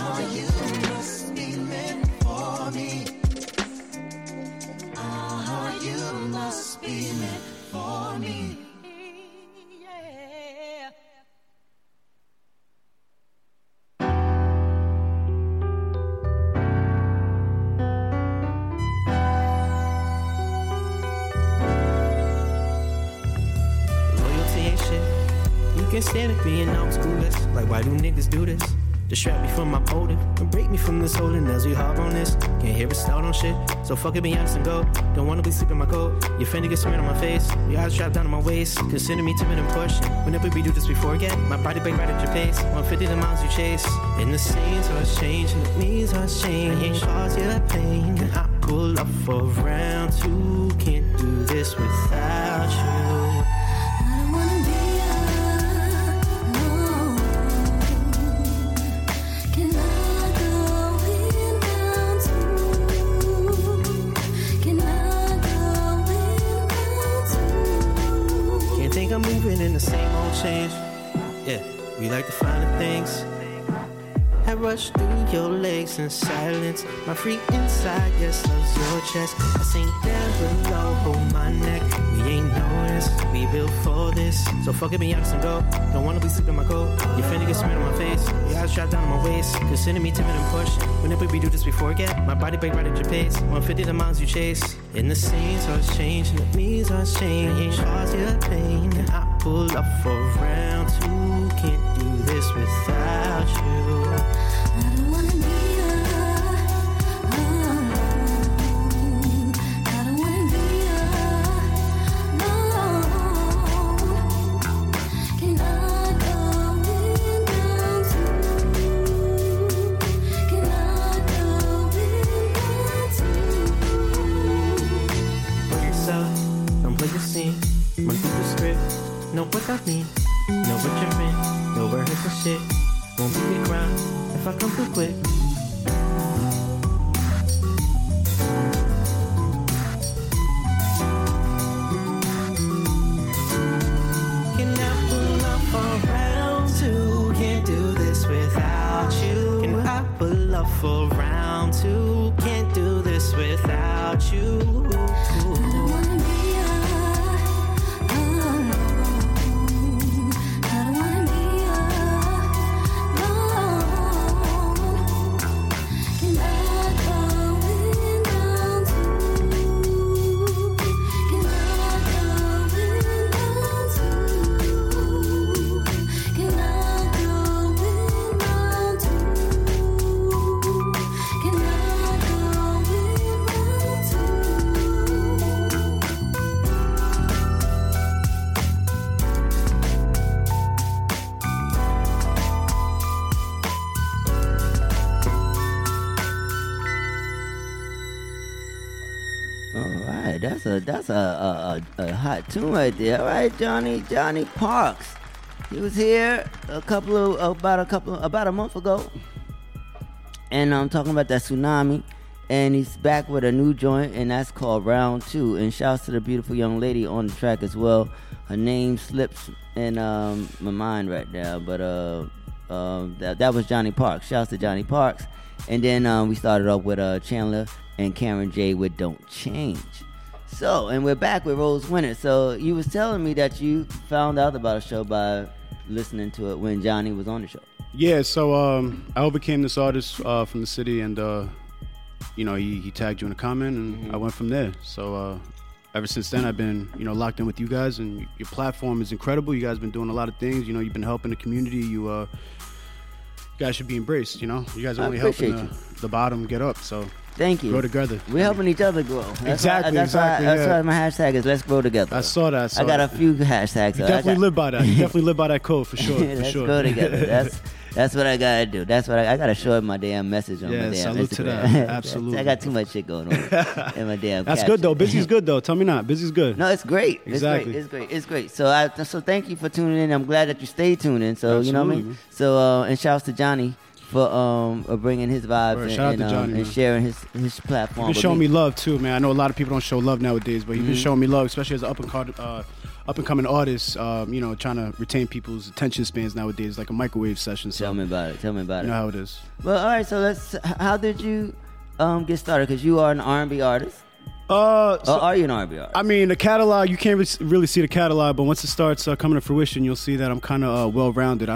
Oh, you must be meant. Me. Oh, you must be meant for me. Yeah. Loyalty ain't shit. You can't stand it being out school. Like, why do niggas do this? Distract me from my motive and break me from this holding as we hop on this. Can't hear us out on shit, so fuck it, be honest and go. Don't wanna be sleeping my coat. Your finna get smeared on my face. Your eyes drop down on my waist. Consider me timid and pushed. Whenever we do this before again, my body bang right at your face. 150 the miles you chase. And the scenes are changed, and the means are changed. I ain't caused you that pain. Can I pull up for round two? Can't do this without you. I don't wanna be. I'm moving in the same old change. Yeah, we like to find the things. I rush through your legs in silence. My free inside, yes, loves your chest. I sink down below, hold my neck. We ain't noticed, we built for this. So fuck it, be honest and go. Don't wanna be sleeping my coat. Your finna get smeared on my face. Your eyes drop down on my waist. Consider me timid and pushed. Whenever we do this before again, my body bang right at your pace. 150 the miles you chase. And the scenes are changing, the means are changing. I ain't caused you the pain. And I pull up for round two. Can't do this without you. I don't wanna be. for round two. Can't do this without you. I don't wanna be alone. I don't wanna be alone. Can I That's a hot tune right there, right, Johnny Parks. He was here about a month ago, and I'm talking about that tsunami, and he's back with a new joint, and that's called Round Two. And shouts to the beautiful young lady on the track as well. Her name slips in my mind right now, but that was Johnny Parks. Shouts to Johnny Parks, and then we started off with Chandler and Cameron J with Don't Change. So, and we're back with Rose Winters. So, you was telling me that you found out about a show by listening to it when Johnny was on the show. Yeah, so I overcame this artist from the city, and, he tagged you in a comment, and I went from there. So, ever since then, I've been, locked in with you guys, and your platform is incredible. You guys have been doing a lot of things. You've been helping the community. You guys should be embraced, You guys are only helping the bottom get up, so... Thank you. Grow together. We're helping each other grow. That's exactly. That's why my hashtag is Let's Grow Together. I saw that. I got a few hashtags. Live by that. You definitely live by that code for sure. Let's grow together. That's what I gotta do. That's what I gotta shorten my damn message on my damn Instagram. To that. Absolutely. I got too much shit going on in my damn. That's caption. Good though. Busy's good though. Tell me not. Busy's good. No, it's great. Exactly. It's great. So thank you for tuning in. I'm glad that you stayed tuned in. So absolutely. You know what I mean. So and shouts to Johnny. For bringing his vibes and sharing his platform. You've been showing me love too, man. I know a lot of people don't show love nowadays, but you've been showing me love, especially as an up and coming artist. Trying to retain people's attention spans nowadays, like a microwave session. So Tell me about it. You know how it is. Well, all right. So how did you get started? Because you are an R&B artist. Are you an R&B artist? I mean, the catalog, you can't really see the catalog, but once it starts coming to fruition, you'll see that I'm kind of well-rounded.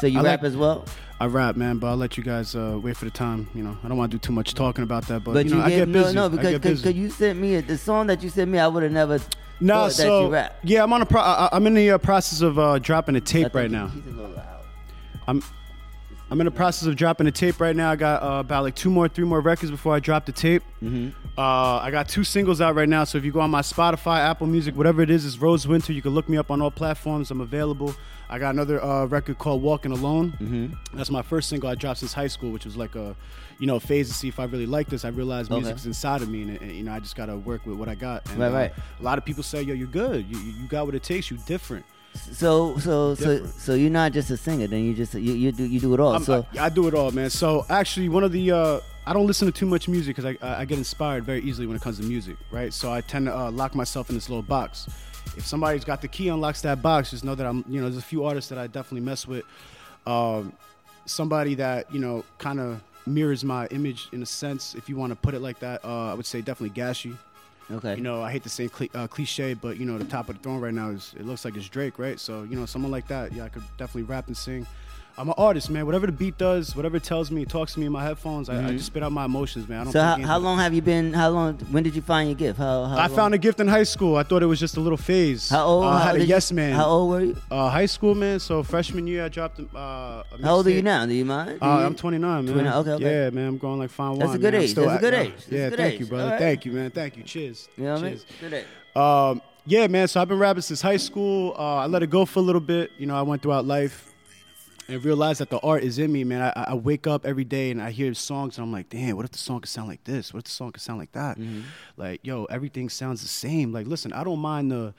So you rap as well? I rap, man, but I'll let you guys wait for the time. I don't want to do too much talking about that, but I get busy. No, because you sent me the song that you sent me, I would have never thought that you rap. Yeah, I'm on I'm in the process of dropping a tape right now. He's a little loud. I'm in the process of dropping the tape right now. I got about like three more records before I drop the tape. I got 2 singles out right now. So if you go on my Spotify, Apple Music, whatever it is, it's Rose Winter. You can look me up on all platforms. I'm available. I got another record called Walking Alone. That's my first single I dropped since high school, which was like a, phase to see if I really like this. I realized music's inside of me, and I just got to work with what I got. And, right. A lot of people say, yo, you're good. You got what it takes. You different. So you're not just a singer. Then you do it all. I do it all, man. So actually, one of the I don't listen to too much music because I get inspired very easily when it comes to music, right? So I tend to lock myself in this little box. If somebody's got the key, unlocks that box, just know that I'm. There's a few artists that I definitely mess with. Somebody that kind of mirrors my image in a sense, if you want to put it like that. I would say definitely Gashi. Okay. I hate to say cliche, but the top of the throne right now is, it looks like it's Drake, right? So someone like that, I could definitely rap and sing. I'm an artist, man. Whatever the beat does, whatever it tells me, it talks to me in my headphones. I just spit out my emotions, man. When did you find your gift? Found a gift in high school. I thought it was just a little phase. How old? I had a yes man. How old were you? High school, man. So freshman year, I dropped. How old are you now? Do you mind? I'm 29, man. 29. Okay. Yeah, man. I'm going like fine wine. That's a good age. Yeah, thank you, brother. Right. Thank you, man. Thank you. Cheers. You know what I mean? Good age. Yeah, man. So I've been rapping since high school. I let it go for a little bit. I went throughout life. And realize that the art is in me, man. I wake up every day and I hear songs and I'm like, damn, what if the song could sound like this? What if the song could sound like that? Like, yo, everything sounds the same. Like, listen, I don't mind the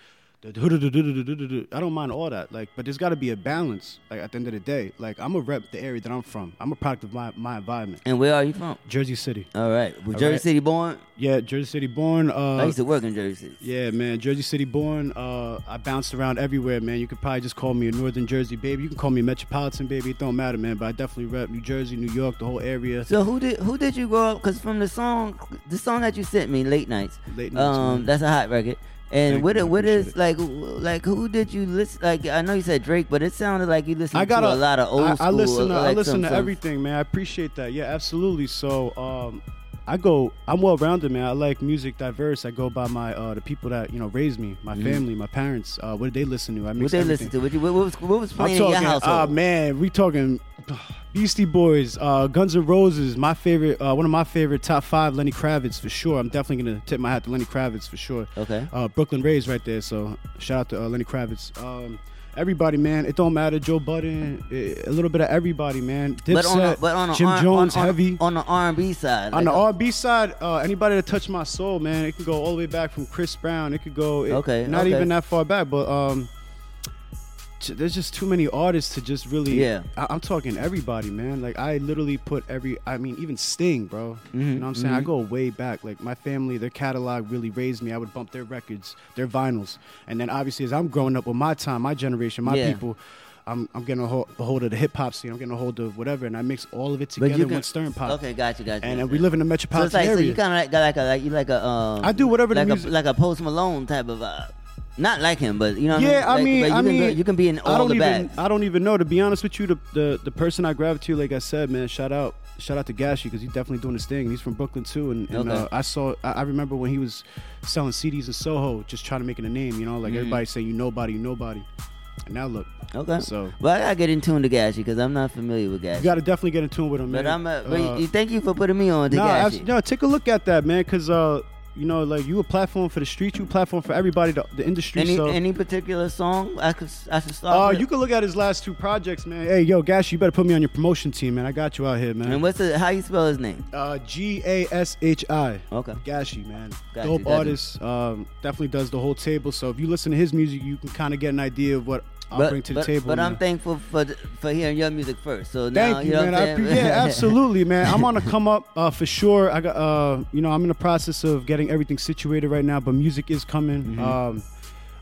I don't mind all that, like, but there's got to be a balance. Like, at the end of the day, like, I'm a rep the area that I'm from. I'm a product of my environment. And where are you from? Jersey City. All right. Was Jersey City born? Yeah, Jersey City born. I used to work in Jersey City. Yeah, man, Jersey City born. I bounced around everywhere, man. You could probably just call me a Northern Jersey baby. You can call me Metropolitan baby. It don't matter, man. But I definitely rep New Jersey, New York, the whole area. So who did you grow up? Because from the song that you sent me, Late Nights. That's a hot record. And what is like who did you listen? Like, I know you said Drake, but it sounded like you listened to a lot of old school. I listen to everything, man. I appreciate that. Yeah, absolutely. So I'm well rounded, man. I like music diverse. I go by my the people that, you know, raised me, my family, my parents. What did they listen to? What was playing in your household? Man, we talking Beastie Boys, Guns N' Roses, my favorite, one of my favorite top five, Lenny Kravitz for sure. I'm definitely gonna tip my hat to Lenny Kravitz for sure. Okay. Brooklyn Rays right there, so shout out to Lenny Kravitz. Everybody, man, it don't matter. Joe Budden, a little bit of everybody, man. Dipset, but on Jim Jones, heavy on the R&B side. On the R&B side, anybody that touched my soul, man, it can go all the way back from Chris Brown. It could go even that far back, but there's just too many artists to just really. Yeah. I'm talking everybody, man. Like, I literally put even Sting, bro. Mm-hmm, you know what I'm saying? Mm-hmm. I go way back. Like, my family, their catalog really raised me. I would bump their records, their vinyls. And then obviously, as I'm growing up with my time, my generation, my people, I'm getting a hold of the hip hop scene. I'm getting a hold of whatever, and I mix all of it together with Stern Pop. Okay, gotcha. And we live in the metropolitan area. So you kind of I do whatever the music, like a Post Malone type of vibe. Not like him, but you know what I mean? Yeah, you can be in all the bags. I don't even know. To be honest with you, the person I gravitate to, like I said, man, shout out to Gashi, because he's definitely doing his thing. He's from Brooklyn, too, I remember when he was selling CDs in Soho, just trying to make it a name, you know? Like, everybody saying, you nobody. And now look. Okay. So, well, I gotta get in tune to Gashi, because I'm not familiar with Gashi. You gotta definitely get in tune with him, man. But thank you for putting me on to Gashi. No, take a look at that, man, because... you know, like, you a platform for the street, you a platform for everybody, the industry. Any particular song I should start with? You can look at his last two projects, man. Hey, yo, Gash, you better put me on your promotion team, man. I got you out here, man. And how you spell his name? Gashi. Okay. Gashi, man. Dope artist. Definitely does the whole table. So if you listen to his music, you can kind of get an idea of what I'll bring to the table. But I'm thankful for hearing your music first. So now, thank you, man. Yeah, absolutely, man. I'm on a come up for sure. I got, I'm in the process of getting everything situated right now, but music is coming. Mm-hmm.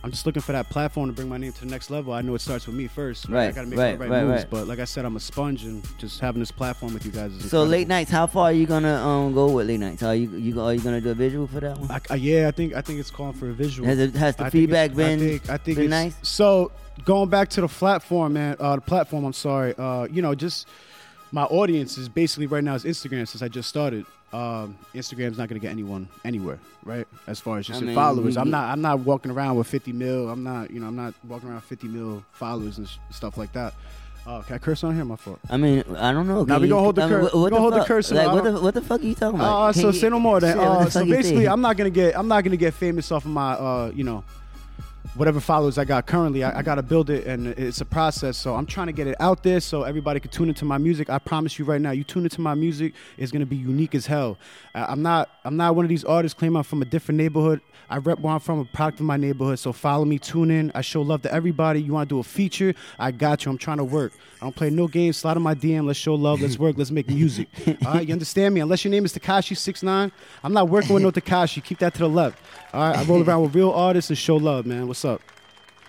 I'm just looking for that platform to bring my name to the next level. I know it starts with me first. Right. I got to make the right moves. Right. But like I said, I'm a sponge, and just having this platform with you guys is incredible. So Late Nights, how far are you going to go with Late Nights? Are you going to do a visual for that one? I think it's calling for a visual. Has the feedback been nice? I think nice? So going back to the platform, man. The platform, I'm sorry. Just my audience is basically right now is Instagram, since I just started. Instagram's not gonna get anyone anywhere, right? As far as just followers, I'm not walking around with 50 mil. I'm not walking around 50 mil followers and stuff like that. Can I curse on here? My fault. I don't know. Now we gonna hold the curse. We gonna hold the curse. Like, what the fuck are you talking about? So say no more. Then. So basically, I'm not gonna get famous off of my whatever followers I got currently. I got to build it, and it's a process. So I'm trying to get it out there so everybody can tune into my music. I promise you right now, you tune into my music, it's going to be unique as hell. I'm not one of these artists claiming I'm from a different neighborhood. I rep where I'm from, a product of my neighborhood. So follow me, tune in. I show love to everybody. You want to do a feature? I got you. I'm trying to work. I don't play no games. Slide on my DM. Let's show love. Let's work. Let's make music. All right, you understand me? Unless your name is Tekashi 69, I'm not working with no Tekashi. Keep that to the left. All right, I roll around with real artists and show love, man. What's up?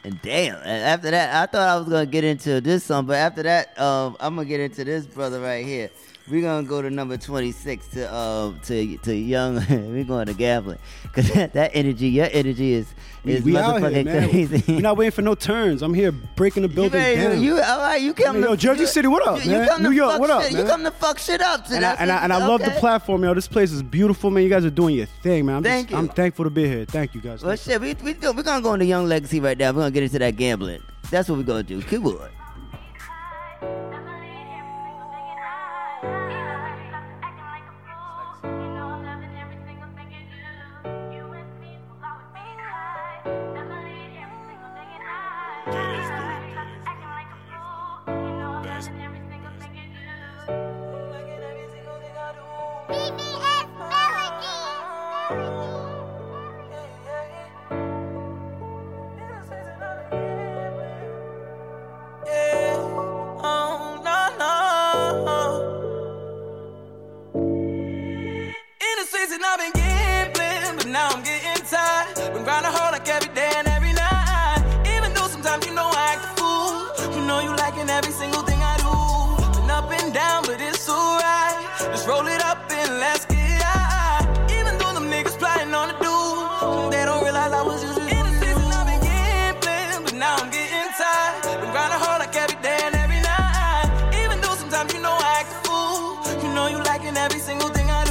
And damn, after that, I thought I was going to get into this song, but after that, I'm going to get into this brother right here. We're going to go to number 26 to Young. We're going to Gambling. Because that energy, your energy is we motherfucking here, crazy. We're not waiting for no turns. I'm here breaking the building down. You come to... Yo, Jersey City, what up, man? New York, what up, man? You come to fuck shit up today. And I love the platform, yo. This place is beautiful, man. You guys are doing your thing, man. Thank you. I'm thankful to be here. Thank you, guys. Well, shit, we're going to go into Young Legacy right now. We're going to get into that gambling. That's what we're going to do. Keep on. and now I'm getting tired. Been grinding hard like every day and every night. Even though sometimes you know I act a fool, you know you liking every single thing I do. Been up and down, but it's alright. Just roll it up and let's get high. Even though them niggas plotting on the do, they don't realize I was using. In the season I've been getting playing, but now I'm getting tired. Been grinding hard like every day and every night. Even though sometimes you know I act a fool, you know you liking every single thing I do.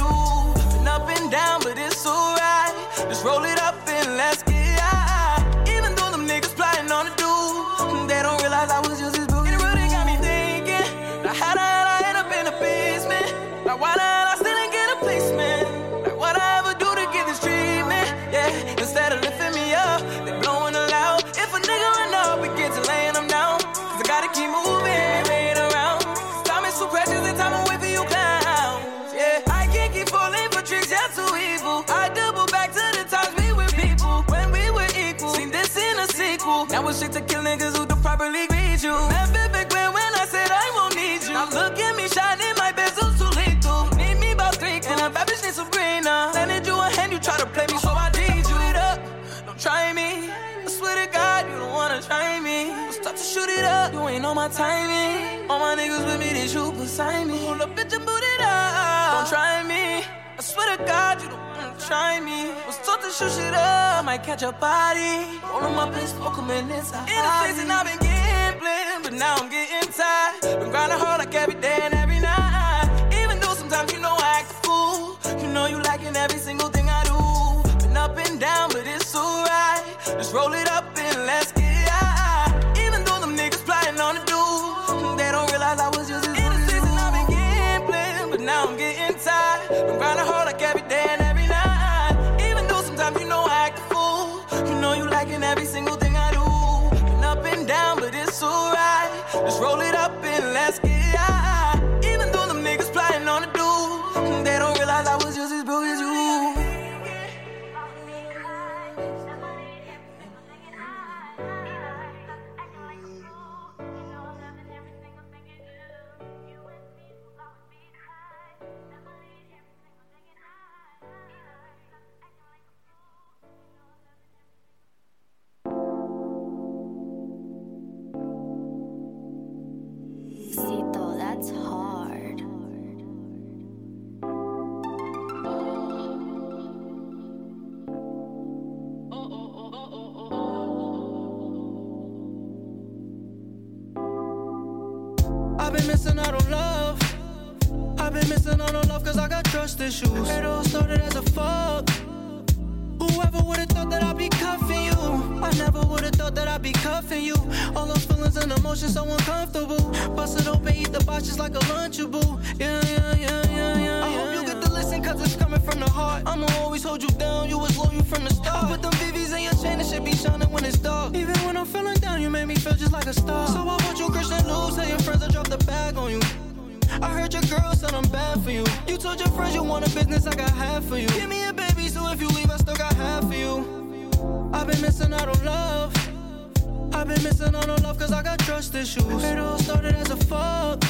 Up and down, but it's alright. Just roll it up and let's get high. Even though them niggas plotting on the do, they don't realize I was just as booty. It really got me thinking, like how the hell I end up in the basement? Like why the hell I still ain't get a placement? Like what I ever do to get this treatment? Yeah, instead of lifting me up, they blowing it loud. If a nigga run up, it gets to laying them down. Cause I gotta keep moving, they wait around. Cause time is so precious and time away for you clowns. Yeah, I can't keep falling. Tricks, y'all too evil. I double back to the times we were people. When we were equal. Seen this in a sequel. Now it's shit to kill niggas who don't properly greet you. Remember back when I said I won't need you. Now look at me shining, my bezels too lethal. Need me about three, and I'm babish need Sabrina. Landed you a hand, you try to play me, so I need you. It up, don't try me. I swear to God, you don't wanna try me. Don't start to shoot it up, you ain't on my timing. All my niggas with me, they shoot beside me. Hold up, bitch, and boot it up. Don't try me. I swear to God, you don't wanna try me. Was taught to shoot shit up, might catch a body. Roll on my place, for minutes, I in the place and I've been gambling, but now I'm getting tired. Been grinding hard like every day and every night. Even though sometimes you know I act a fool, you know you liking every single thing I do. Been up and down, but it's alright. Just roll it up and let's get high. Even though them niggas plotting on the do, they don't realize I was using. Now I'm getting tired. I'm grinding hard like every day and every night. Even though sometimes you know I act a fool, you know you liking every single thing I do. Been up and down, but it's alright. Just roll it up and let's get high. Even though them niggas plotting on the do, they don't realize I was just as broke as you. It's hard. I've been missing out on love. I've been missing out on love cause I got trust issues. It all started as a fuck. Whoever would've thought that I'd be cuffing you? I never would've thought that I'd be cuffing you. All those feelings and emotions so uncomfortable. Bust it open, eat the box just like a lunchable. Yeah. I hope you get to listen cause it's coming from the heart. I'ma always hold you down, you was loyal from the start. Put them VVs in your chain, it should be shining when it's dark. Even when I'm feeling down, you made me feel just like a star. So I bought you Christian loops, tell your friends I dropped the bag on you. I heard your girl said I'm bad for you. You told your friends you want a business, I got half for you. Give me a baby, so if you leave, I still got half for you. I've been missing out on love. I've been missing out on love cause I got trust issues. It all started as a fuck.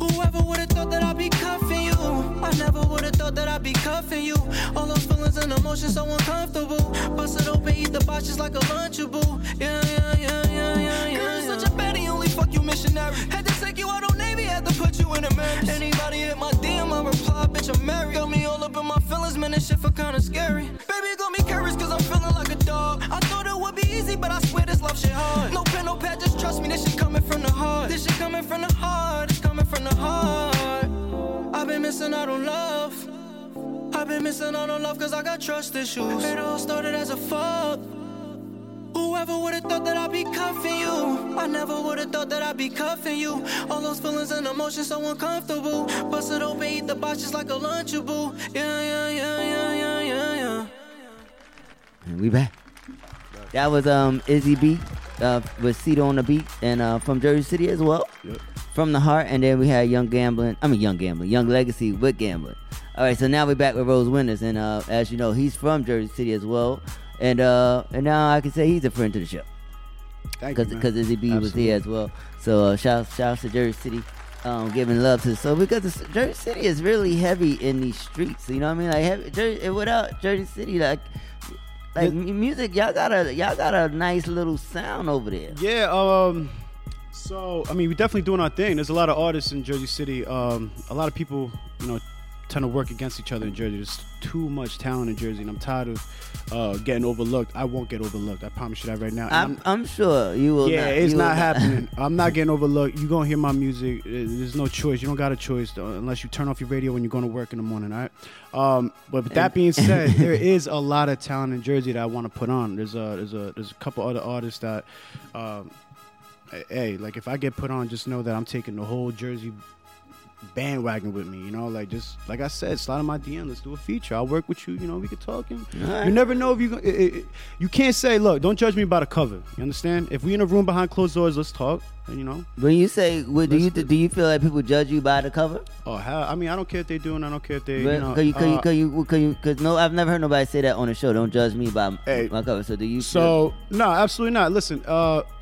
Whoever would've thought that I'd be cuffing you? I never would've thought that I'd be cuffing you. All those feelings and emotions so uncomfortable. Bust it open, eat the box just like a lunchable. Yeah. Girl, you're such a baddie, only fuck you missionary. Had to take you out on Navy, had to put you in a marriage. Anybody hit my DM, I reply, bitch, I'm married. Got me all up in my feelings, man, this shit feel kinda scary. Baby, got me courage, cause I'm feeling like a dog. I thought it would be easy, but I swear this love shit hard. No pen, no pad, just trust me, this shit coming from the heart. This shit coming from the heart, it's coming from the heart. I've been missing out on love. I've been missing out on love cause I got trust issues. It all started as a fuck. Whoever would've thought that I'd be cuffing you? I never would've thought that I'd be cuffing you. All those feelings and emotions so uncomfortable. Bust it open, eat the box just like a lunchable. Yeah. And we back. That was Izzy B with Cito on the Beat and from Jersey City as well. Yep. From the heart, and then we had Young Legacy with Gambling. All right, so now we're back with Rose Winters, and as you know, he's from Jersey City as well, and now I can say he's a friend to the show. Thank you, man. Because Izzy B was here as well. So shout out to Jersey City giving love to the soul, because Jersey City is really heavy in these streets. You know what I mean? Like heavy, without Jersey City, like music, y'all got a nice little sound over there. Yeah. So I mean, we're definitely doing our thing. There's a lot of artists in Jersey City. A lot of people, you know, tend to work against each other in Jersey. There's too much talent in Jersey, and I'm tired of getting overlooked. I won't get overlooked. I promise you that right now. I'm sure you will. Yeah, it's not happening. I'm not getting overlooked. You're going to hear my music. There's no choice. You don't got a choice, though, unless you turn off your radio when you're going to work in the morning, all right? But with that being said, there is a lot of talent in Jersey that I want to put on. There's a couple other artists that, hey, like if I get put on, just know that I'm taking the whole Jersey bandwagon with me, you know, like just like I said, slide in my DM. Let's do a feature. I'll work with you. You know, we could talk. And right. You never know if you can't say, look, don't judge me by the cover. You understand? If we in a room behind closed doors, let's talk. And you know. When you say, do you feel like people judge you by the cover? Oh, hell, I mean, I don't care if they do, and I don't care if they, but, you know. Because I've never heard nobody say that on the show. Don't judge me by my cover. So do you? No, absolutely not. Listen,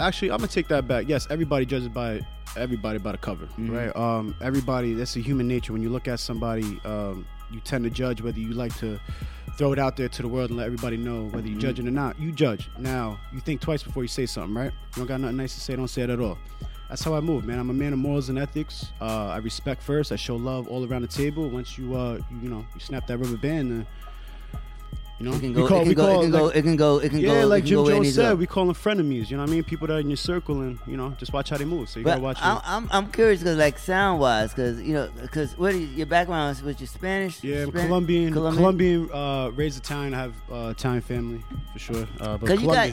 actually, I'm gonna take that back. Yes, everybody judges by it. Everybody by the cover, mm-hmm. right? Everybody, that's a human nature. When you look at somebody, you tend to judge whether you like to throw it out there to the world and let everybody know whether you're mm-hmm. judging or not. You judge. Now, you think twice before you say something, right? You don't got nothing nice to say, don't say it at all. That's how I move, man. I'm a man of morals and ethics. I respect first. I show love all around the table. Once you snap that rubber band, then you know, it can go. Yeah, like Jim Jones said, we call them frenemies. You know what I mean? People that are in your circle, and you know, just watch how they move. So you gotta watch. I'm curious because, like, sound wise, because what is your background? Was your Spanish? Yeah, Spanish? Colombian, raised Italian. I have Italian family for sure. Because you got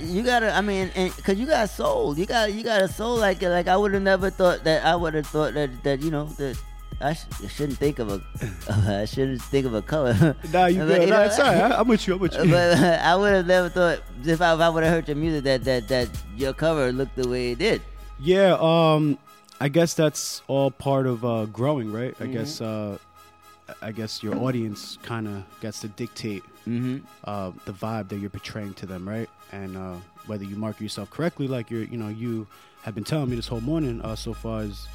soul. You got a soul like I would have never thought that. I would have thought that you know that. I shouldn't think of a color. Nah, you good. Nah, it's all right. I'm with you. But I would have never thought if I would have heard your music that your cover looked the way it did. Yeah. I guess that's all part of growing, right? I mm-hmm. guess. I guess your audience kind of gets to dictate mm-hmm. The vibe that you're portraying to them, right? And whether you market yourself correctly, like you have been telling me this whole morning, so far as.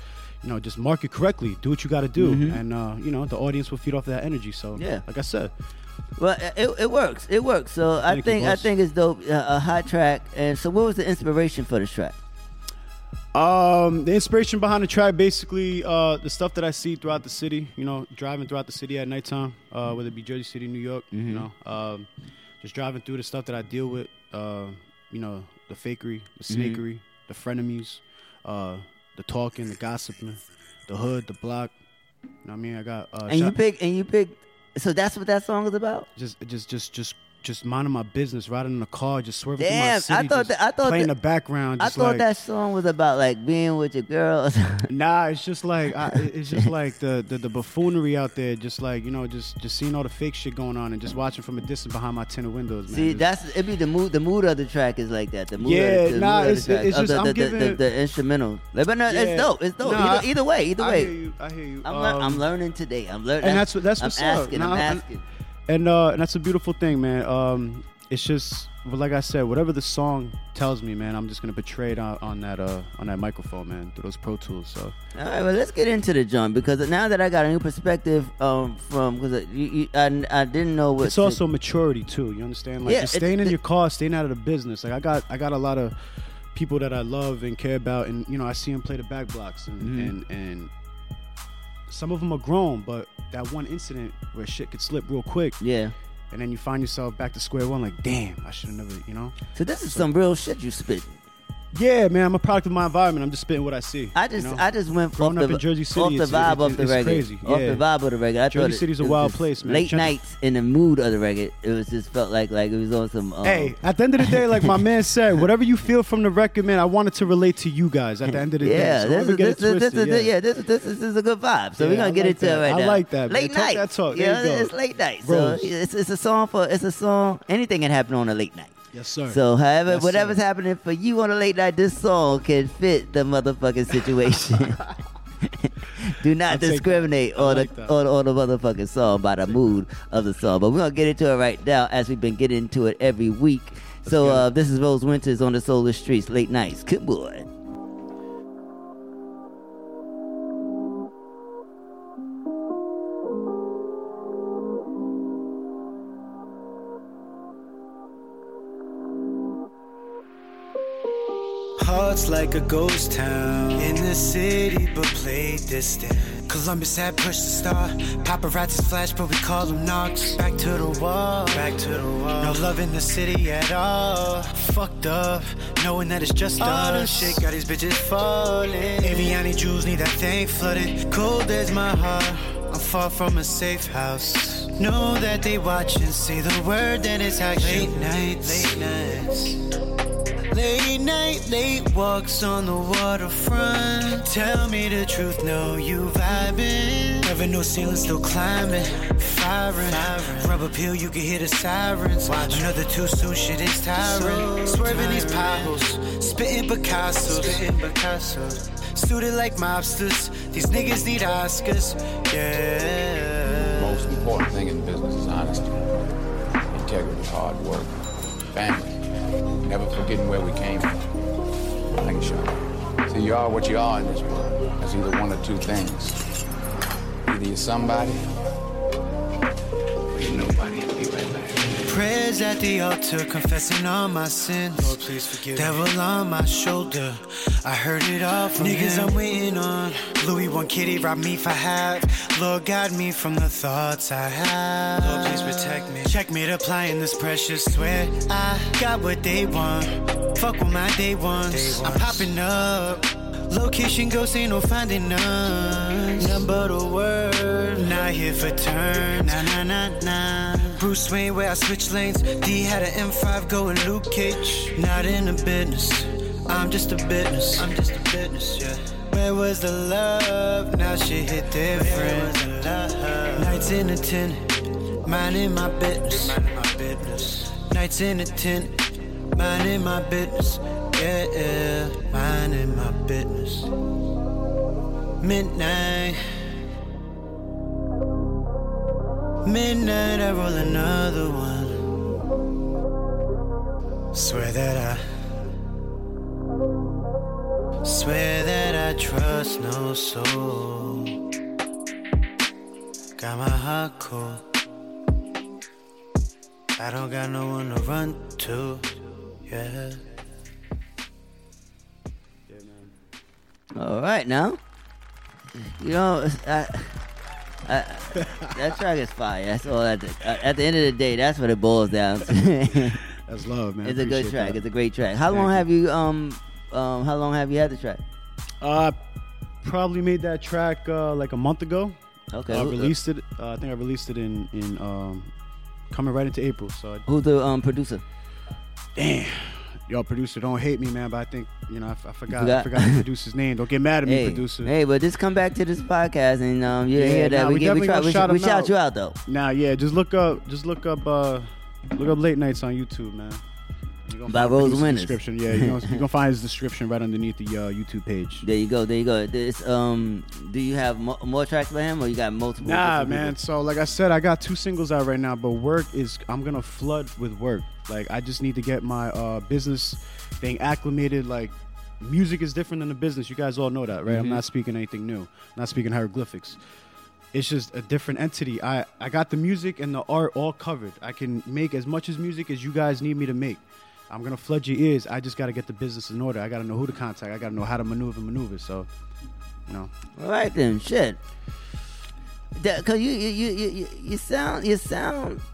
You know, just market correctly. Do what you got to do, mm-hmm. and the audience will feed off that energy. So, yeah, like I said, well, it works. It works. So I think it's dope. A hot track. And so, what was the inspiration for this track? The inspiration behind the track, basically, the stuff that I see throughout the city. You know, driving throughout the city at nighttime, whether it be Jersey City, New York. Mm-hmm. You know, just driving through the stuff that I deal with. You know, the fakery, the snakery, mm-hmm. the frenemies. The talking, the gossiping, the hood, the block. You know what I mean? I got and you pick. So that's what that song is about. Just minding my business, riding in the car, just swerving through my city. I thought playing the background. I thought that song was about like being with your girl. Nah, it's just like the buffoonery out there. Just like just seeing all the fake shit going on and just watching from a distance behind my tinted windows. Man. See, that's it. Be the mood. The mood of the track is like that. The mood. Yeah, the instrumental. But no, yeah, it's dope. It's dope. Nah, either way. I hear you. I'm learning today. I'm learning. And that's what's up. I'm asking. And that's a beautiful thing, man. It's just, like I said, whatever the song tells me, man, I'm just gonna portray it on that microphone, man, through those Pro Tools. So, all right, well, let's get into the joint because now that I got a new perspective, because I didn't know what. It's also maturity too. You understand? Like, just staying in your car, staying out of the business. Like, I got a lot of people that I love and care about, and I see them play the back blocks and some of them are grown, but that one incident where shit could slip real quick. Yeah. And then you find yourself back to square one, like, damn, I should have never, So this is some real shit you spit. Yeah, man, I'm a product of my environment. I'm just spitting what I see. I just went growing up in Jersey City, off the vibe of the reggae. It's crazy. Off the vibe of the reggae. Jersey City's a wild place, man. Late nights in the mood of the reggae. It was just felt like it was on some. Hey, at the end of the day, like my man said, whatever you feel from the record, man, I wanted to relate to you guys. At the end of the day, this is a good vibe. So we're gonna get into it right now. I like that. Late night. That talk. Yeah, it's late night. So it's a song for Anything can happen on a late night. Yes, sir. So, however, whatever's happening for you on a late night, this song can fit the motherfucking situation. Do not discriminate on the motherfucking song by the mood of the song. But we're going to get into it right now as we've been getting into it every week. So, this is Rose Winters on the Solar Streets, Late Nights. Good boy. hearts like a ghost town. In the city but play distant. Columbus had pushed the star. Paparazzi's flash but we call them knocks. Back to the wall, back to the wall. No love in the city at all. Fucked up, knowing that it's just all us. All the shit got these bitches falling. Aviani Jews need that thing flooded. Cold as my heart, I'm far from a safe house. Know that they watching, say the word that it's action. Late nights, late nights. Late night, late walks on the waterfront. Tell me the truth, no, you vibing. Never no ceiling, still climbing. Firing. Rubber peel, you can hear the sirens. Watch. Another too soon, shit is tiring. Swerving these potholes, spitting Picassos. Suited like mobsters, these niggas need Oscars, yeah. Most important thing in business is honesty, integrity, hard work, family. Never forgetting where we came from. Thank you, Sean. See, you are what you are in this world. That's either one or two things. Either you're somebody or you're nobody. Be right back. Prayers at the altar, confessing all my sins. Lord, please forgive me. Devil on my shoulder, I heard it all from niggas him. I'm waiting on. Louis one kitty robbed me if I have. Lord, guide me from the thoughts I have. Lord, please protect me. Checkmate applying this pressure. Swear I got what they want. Fuck with my day ones. I'm popping up. Location ghost ain't no finding none. None but a word. Not here for turn. Nah, nah, nah, nah. Bruce Wayne where I switch lanes. D had an M5 going Luke Cage. Not in the business. I'm just a business. I'm just a business, yeah. Where was the love? Now shit hit different. Nights in a tent, minding my business. Nights in a tent, minding my business. Yeah, yeah, minding my business. Midnight. Midnight, I roll another one. Swear that I trust no soul. Got my heart cold. I don't got no one to run to. Yeah. All right now. You know, that track is fire. That's all. At the end of the day, that's what it boils down to. That's love, man. It's a good track. That. It's a great track. How long have you had the track? Probably made that track like a month ago. Okay. I released it. I think I released it in coming right into April. So who's the producer? Damn. Yo, producer, don't hate me, man, but I think, you know, I forgot the producer's name. Don't get mad at me, producer. Hey, but just come back to this podcast and you'll hear that. We shout you out, though. Nah, yeah, just look up Late Nights on YouTube, man. By Rose Winters. Yeah, you're going to find his description right underneath the YouTube page. There you go. It's, do you have more tracks for him or you got multiple? Nah, man. People? So, like I said, I got 2 singles out right now, but I'm going to flood with work. Like, I just need to get my business thing acclimated. Like, music is different than the business. You guys all know that, right? Mm-hmm. I'm not speaking anything new. I'm not speaking hieroglyphics. It's just a different entity. I got the music and the art all covered. I can make as much as music as you guys need me to make. I'm going to flood your ears. I just got to get the business in order. I got to know who to contact. I got to know how to maneuver. So, you know. All right, then. Shit. Because you sound,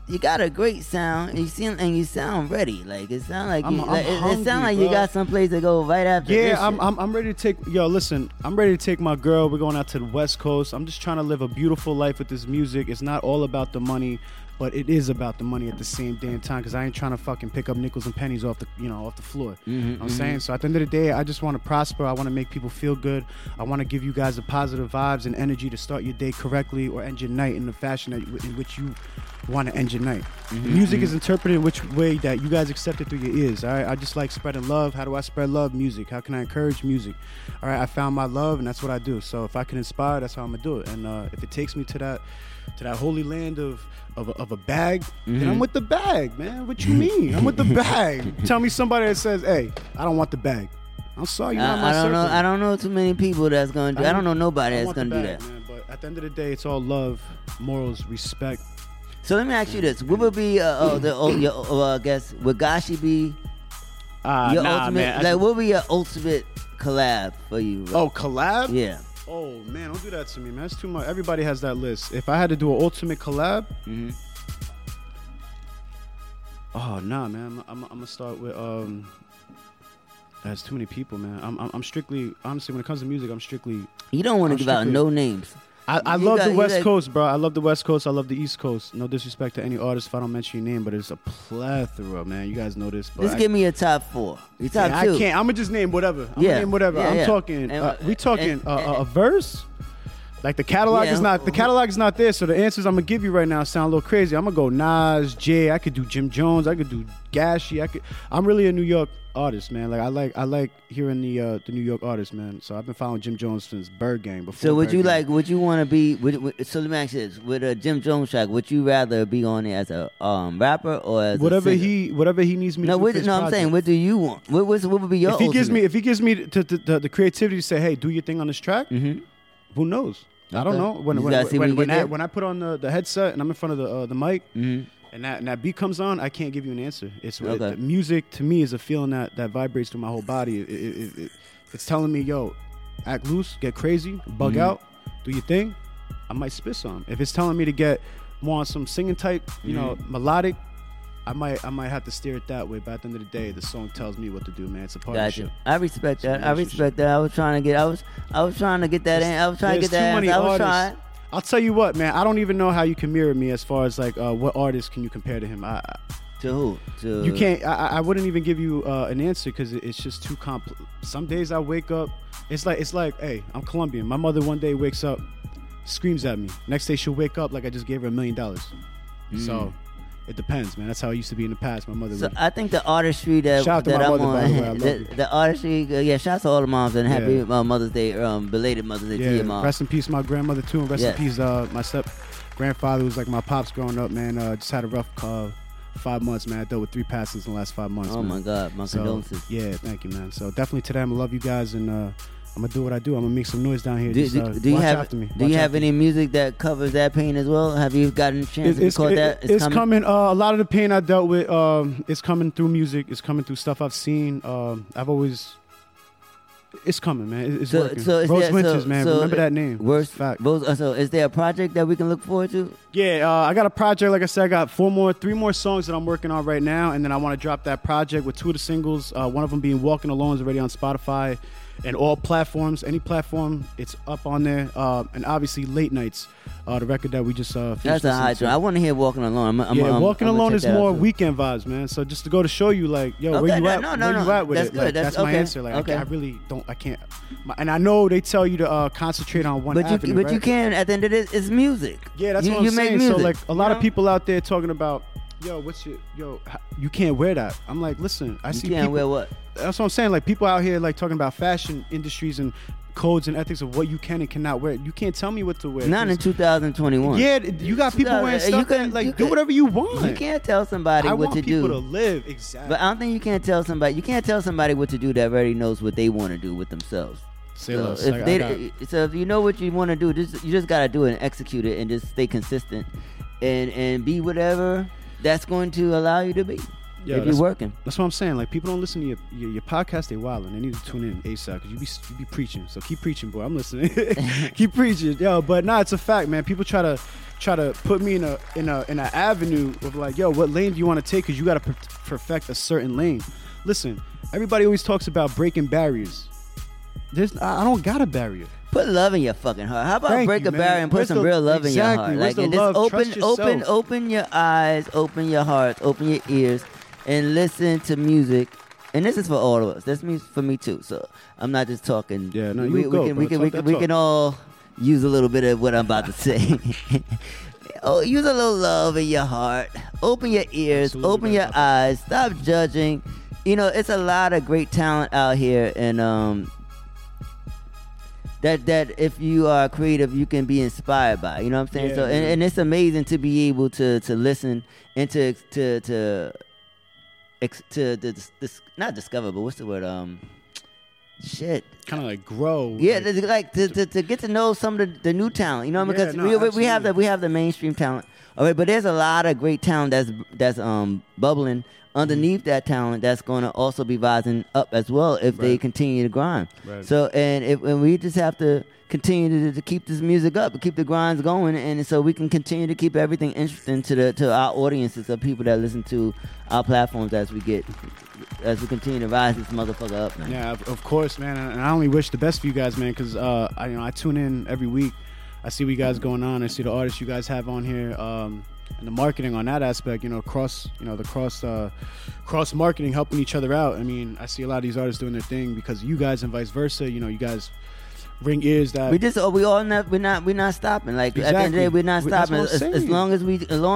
you got a great sound, and you sound ready. Like, it sound like you got someplace to go right after. Yeah, this I'm ready to take. Yo, listen, I'm ready to take my girl. We're going out to the West Coast. I'm just trying to live a beautiful life with this music. It's not all about the money, but it is about the money at the same damn time. Because I ain't trying to fucking pick up nickels and pennies off the floor. Mm-hmm, you know what I'm saying? So at the end of the day, I just want to prosper. I want to make people feel good. I want to give you guys the positive vibes and energy to start your day correctly or end your night in the fashion in which you want to end your night. Mm-hmm, the music is interpreted in which way that you guys accept it through your ears. All right, I just like spreading love. How do I spread love? Music. How can I encourage music? All right, I found my love, and that's what I do. So if I can inspire, that's how I'm gonna do it. And if it takes me to that holy land of a bag, then I'm with the bag, man. What you mean? I'm with the bag. Tell me somebody that says, "Hey, I don't want the bag." I'm sorry, you're not my circle. I don't know too many people that's gonna do. I don't know nobody that's gonna do that. Man, but at the end of the day, it's all love, morals, respect. So let me ask you this: What would be your guess? Would Gashi be Your ultimate, man. Like, what would be your ultimate collab for you? Bro? Oh, collab? Yeah. Oh, man, don't do that to me, man. That's too much. Everybody has that list. If I had to do an ultimate collab, oh, nah, man. I'm going to start with... That's too many people, man. I'm strictly... Honestly, when it comes to music, I'm strictly... You don't want to give out no names. I love the West Coast, bro. I love the West Coast. I love the East Coast. No disrespect to any artist if I don't mention your name, but it's a plethora, man. You guys know this. But just give me your top four. Your top two. I can't. I'm going to just name whatever. I'm going to name whatever. We talking a verse? Like the catalog is not there, so the answers I'm gonna give you right now sound a little crazy. I'm gonna go Nas, Jay. I could do Jim Jones. I could do Gashi. I'm really a New York artist, man. Like I like hearing the New York artists, man. So I've been following Jim Jones since Bird Gang. Before. So would you want to be? So let me ask you this: with a Jim Jones track, would you rather be on there as a rapper or as whatever he needs me? I'm saying, what do you want? What would be your? If he gives me the creativity to say, hey, do your thing on this track. Mm-hmm. Who knows? I don't know. When I put on the headset and I'm in front of the mic, and that beat comes on, I can't give you an answer. The music to me is a feeling that vibrates through my whole body. It's telling me, yo, act loose, get crazy, bug out, do your thing. I might spit some. If it's telling me to get more on some singing type, you know, melodic, I might have to steer it that way, but at the end of the day, the song tells me what to do, man. It's a partnership. Gotcha. I respect that. I was trying to get that. I'll tell you what, man. I don't even know how you can mirror me as far as like what artist can you compare to him. To who? You can't. I wouldn't even give you an answer because it's just too complex. Some days I wake up. It's like, hey, I'm Colombian. My mother one day wakes up, screams at me. Next day she'll wake up like I just gave her $1 million. So. It depends, man. That's how it used to be in the past. My mother. So I think the artistry that I'm on, the artistry. Yeah, shout out to all the moms and happy Mother's Day, belated Mother's Day to your mom. Rest in peace, my grandmother too, and rest in peace, my step grandfather was like my pops growing up, man. Just had a rough 5 months, man. I dealt with 3 passings in the last 5 months. Oh man. My God, my condolences. Yeah, thank you, man. So definitely today, I'm gonna love you guys and. I'm going to do what I do. I'm going to make some noise down here. Do you have any music that covers that pain as well? Have you gotten a chance to record that? It's coming. A lot of the pain I dealt with, it's coming through music. It's coming through stuff I've seen. It's coming, man. It's working. Rose Winters, man. Remember that name. So is there a project that we can look forward to? Yeah, I got a project. Like I said, I got 3 more songs that I'm working on right now. And then I want to drop that project with 2 of the singles. One of them being Walking Alone is already on Spotify. And all platforms, any platform, it's up on there. And obviously, Late Nights, the record that we just finished. That's a high track. I want to hear Walking Alone. Walking Alone is more weekend vibes, man. So just to go to show you, like, yo, okay, where you at with it? Good. Like, that's my answer. Like, okay. I really can't. And I know they tell you to concentrate on one avenue, right? But you can. At the end of it, it's music. Yeah, that's what I'm saying. So, like, a lot of people out there talking about, yo, you can't wear that. I'm like, listen, I see people. You can't wear what? That's what I'm saying. Like, people out here, like, talking about fashion industries and codes and ethics of what you can and cannot wear. You can't tell me what to wear. Not in 2021. Yeah, you got people wearing stuff do whatever you want. You can't tell somebody what to do. I want people to live, exactly. But I don't think you can't tell somebody what to do that already knows what they want to do with themselves. If you know what you want to do, you just got to do it and execute it and just stay consistent and be whatever that's going to allow you to be. Yeah, if you're working. That's what I'm saying. Like, people don't listen to your podcast. They wildin'. They need to tune in ASAP because you be preaching. So keep preaching, boy. I'm listening. Keep preaching, yo. But nah, it's a fact, man. People try to put me in an avenue of like, yo, what lane do you want to take? Because you got to perfect a certain lane. Listen, everybody always talks about breaking barriers. I don't got a barrier. Put love in your fucking heart. How about break a barrier and put some real love in your heart? Like, just open your eyes, open your heart, open your ears. And listen to music, and this is for all of us. This music for me too. So I'm not just talking. Yeah, no, we can all use a little bit of what I'm about to say. Use a little love in your heart. Open your ears. Absolutely. Open your eyes. Stop judging. You know, it's a lot of great talent out here, and that if you are creative, you can be inspired by. You know what I'm saying? Yeah, so, and it's amazing to be able to listen and not discover, but what's the word? Shit. Kind of like grow. Yeah, like to get to know some of the new talent. You know, because we have the mainstream talent. All right, but there's a lot of great talent that's bubbling underneath that talent that's going to also be rising up as well if they continue to grind. Right. So, and we just have to continue to keep this music up and keep the grinds going, and so we can continue to keep everything interesting to our audiences of people that listen to our platforms as we continue to rise this motherfucker up, man. Yeah, of course, man. And I only wish the best for you guys, man, because I tune in every week. I see what you guys going on. I see the artists you guys have on here. And the marketing on that aspect, cross marketing, helping each other out. I mean, I see a lot of these artists doing their thing because you guys and vice versa. You guys ring ears that we're not stopping. Like exactly. At the end of the day, we're not stopping. As long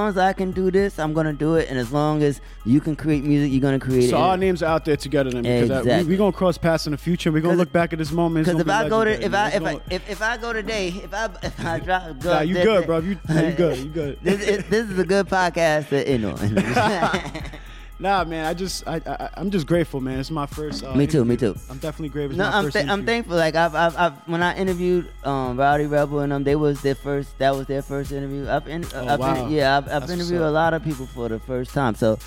as I can do this, I'm gonna do it. And as long as you can create music, you're gonna create it. So our names are out there together then, because we're gonna cross paths in the future. We're gonna look back at this moment. Because if I go today, if I drop, nah, you good, bro. You good. This is a good podcast to end on. Nah, man, I'm just grateful, man. It's my first. Me too. I'm definitely grateful. I'm thankful. Like I've when I interviewed Rowdy Rebel and them, that was their first interview. I've interviewed a lot of people for the first time. So,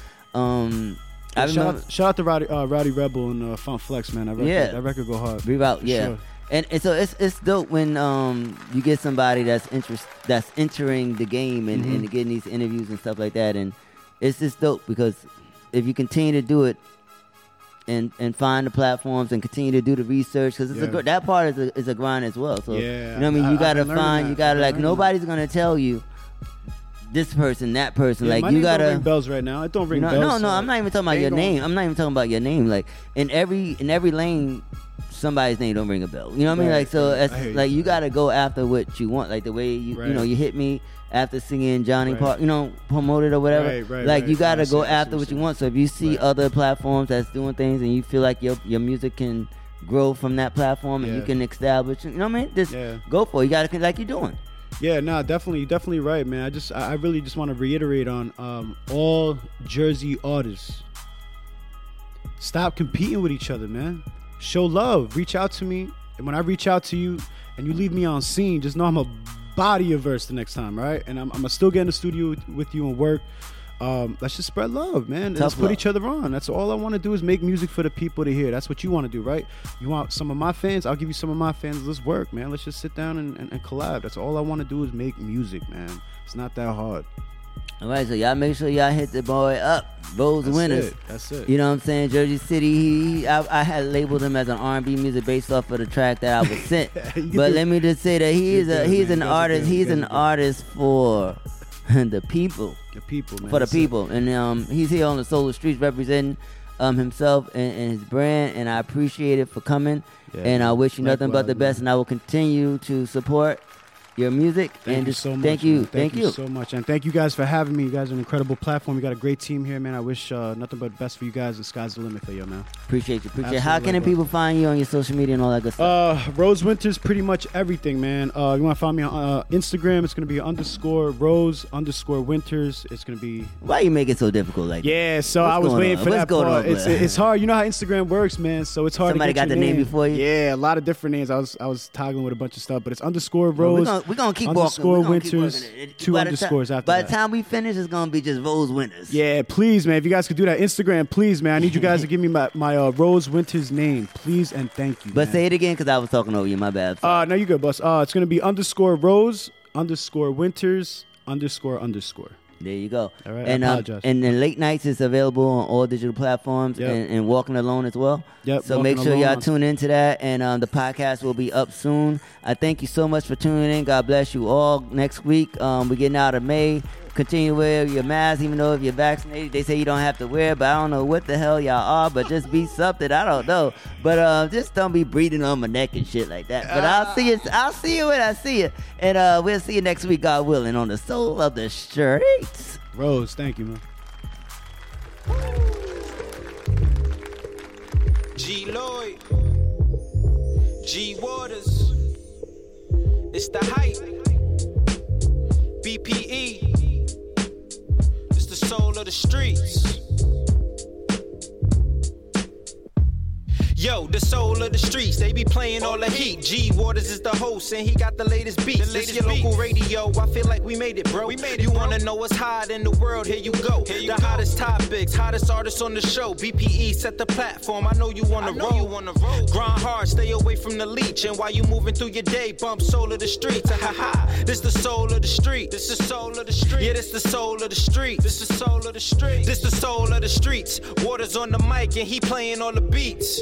shout out to Rowdy Rebel and Funk Flex, man. That record go hard. Reroute, yeah. Sure. And so it's dope when you get somebody that's entering the game and getting these interviews and stuff like that, and it's just dope because. If you continue to do it and find the platforms and continue to do the research, because that part is a grind as well. So you know what I mean? Nobody's going to tell you this person, that person. Yeah, like my name don't ring bells right now. It don't ring bells. No, I'm not even talking about your name. I'm not even talking about your name. Like in every lane, somebody's name don't ring a bell. You know what I mean? Like so, you got to go after what you want. Like the way you hit me. After singing Johnny Parks, promoted or whatever. You got to go after what you want. So if you see other platforms that's doing things and you feel like your music can grow from that platform and you can establish, you know what I mean? Just go for it. You got to, like you're doing. Yeah, no, definitely right, man. I really just want to reiterate on all Jersey artists. Stop competing with each other, man. Show love. Reach out to me. And when I reach out to you and you leave me on scene, just know I'm a body of verse the next time, right? And I'm gonna still get in the studio with you and work. Let's just spread love, man. Let's put each other on. That's all I want to do is make music for the people to hear. That's what you want to do, right? You want some of my fans? I'll give you some of my fans. Let's work, man. Let's just sit down and collab. That's all I want to do is make music, man. It's not that hard. All right, so y'all make sure y'all hit the boy up. Rose Winters. That's it. You know what I'm saying? Jersey City. I had labeled him as an R&B music based off of the track that I was sent. But let me just say that he's an artist for the people. The people, man. For the people. And he's here on the Solar Streets representing himself and his brand, and I appreciate it for coming. Yeah, and I wish you nothing but the best, and I will continue to support your music. Thank you so much. And thank you guys for having me. You guys are an incredible platform. You got a great team here, man. I wish nothing but the best for you guys. The sky's the limit for you, man. Appreciate you. How can people find you on your social media and all that good stuff? Rose Winters, pretty much everything, man. You want to find me on Instagram, it's going to be _Rose_Winters. It's going to be... Why you make it so difficult like that? Yeah, so I was waiting for that part. It's hard. You know how Instagram works, man. So it's hard to get your name. Somebody got the name before you? Yeah, a lot of different names. I was toggling with a bunch of stuff, but it's _Rose. We're going to keep walking. _Winters, 2 underscores after that. By the time we finish, it's going to be just Rose Winters. Yeah, please, man. If you guys could do that. Instagram, please, man. I need you guys to give me my Rose Winters name. Please and thank you, But say it again because I was talking over you. My bad. No, you good, boss. It's going to be _Rose, _Winters, __. There you go. All right, and I apologize. And then Late Nights is available on all digital platforms and Walking Alone as well. Yep. So make sure y'all tune into that, and the podcast will be up soon. I thank you so much for tuning in. God bless you all. Next week, we're getting out of May. Continue to wear your mask, even though if you're vaccinated, they say you don't have to wear it, but I don't know what the hell y'all are, but just be something. I don't know. But just don't be breathing on my neck and shit like that. But I'll see you when I see you. And we'll see you next week, God willing, on the Soul of the Streets. Rose, thank you, man. G Lloyd, G Waters, it's the hype, BPE. Soul of the streets. Yo, the soul of the streets, they be playing all the heat. G Waters is the host and he got the latest beats. The latest your beats. Local radio, I feel like we made it, bro. We made it, you wanna know what's hot in the world, here you go. Here you the go. Hottest topics, hottest artists on the show. BPE set the platform, I know you wanna roll. Grind hard, stay away from the leech. And while you moving through your day, bump soul of the streets. Ha-ha-ha, this the soul of the street. This the soul of the street. Yeah, this the soul of the street. This the soul of the street. This the soul of the streets. Waters on the mic and he playing all the beats.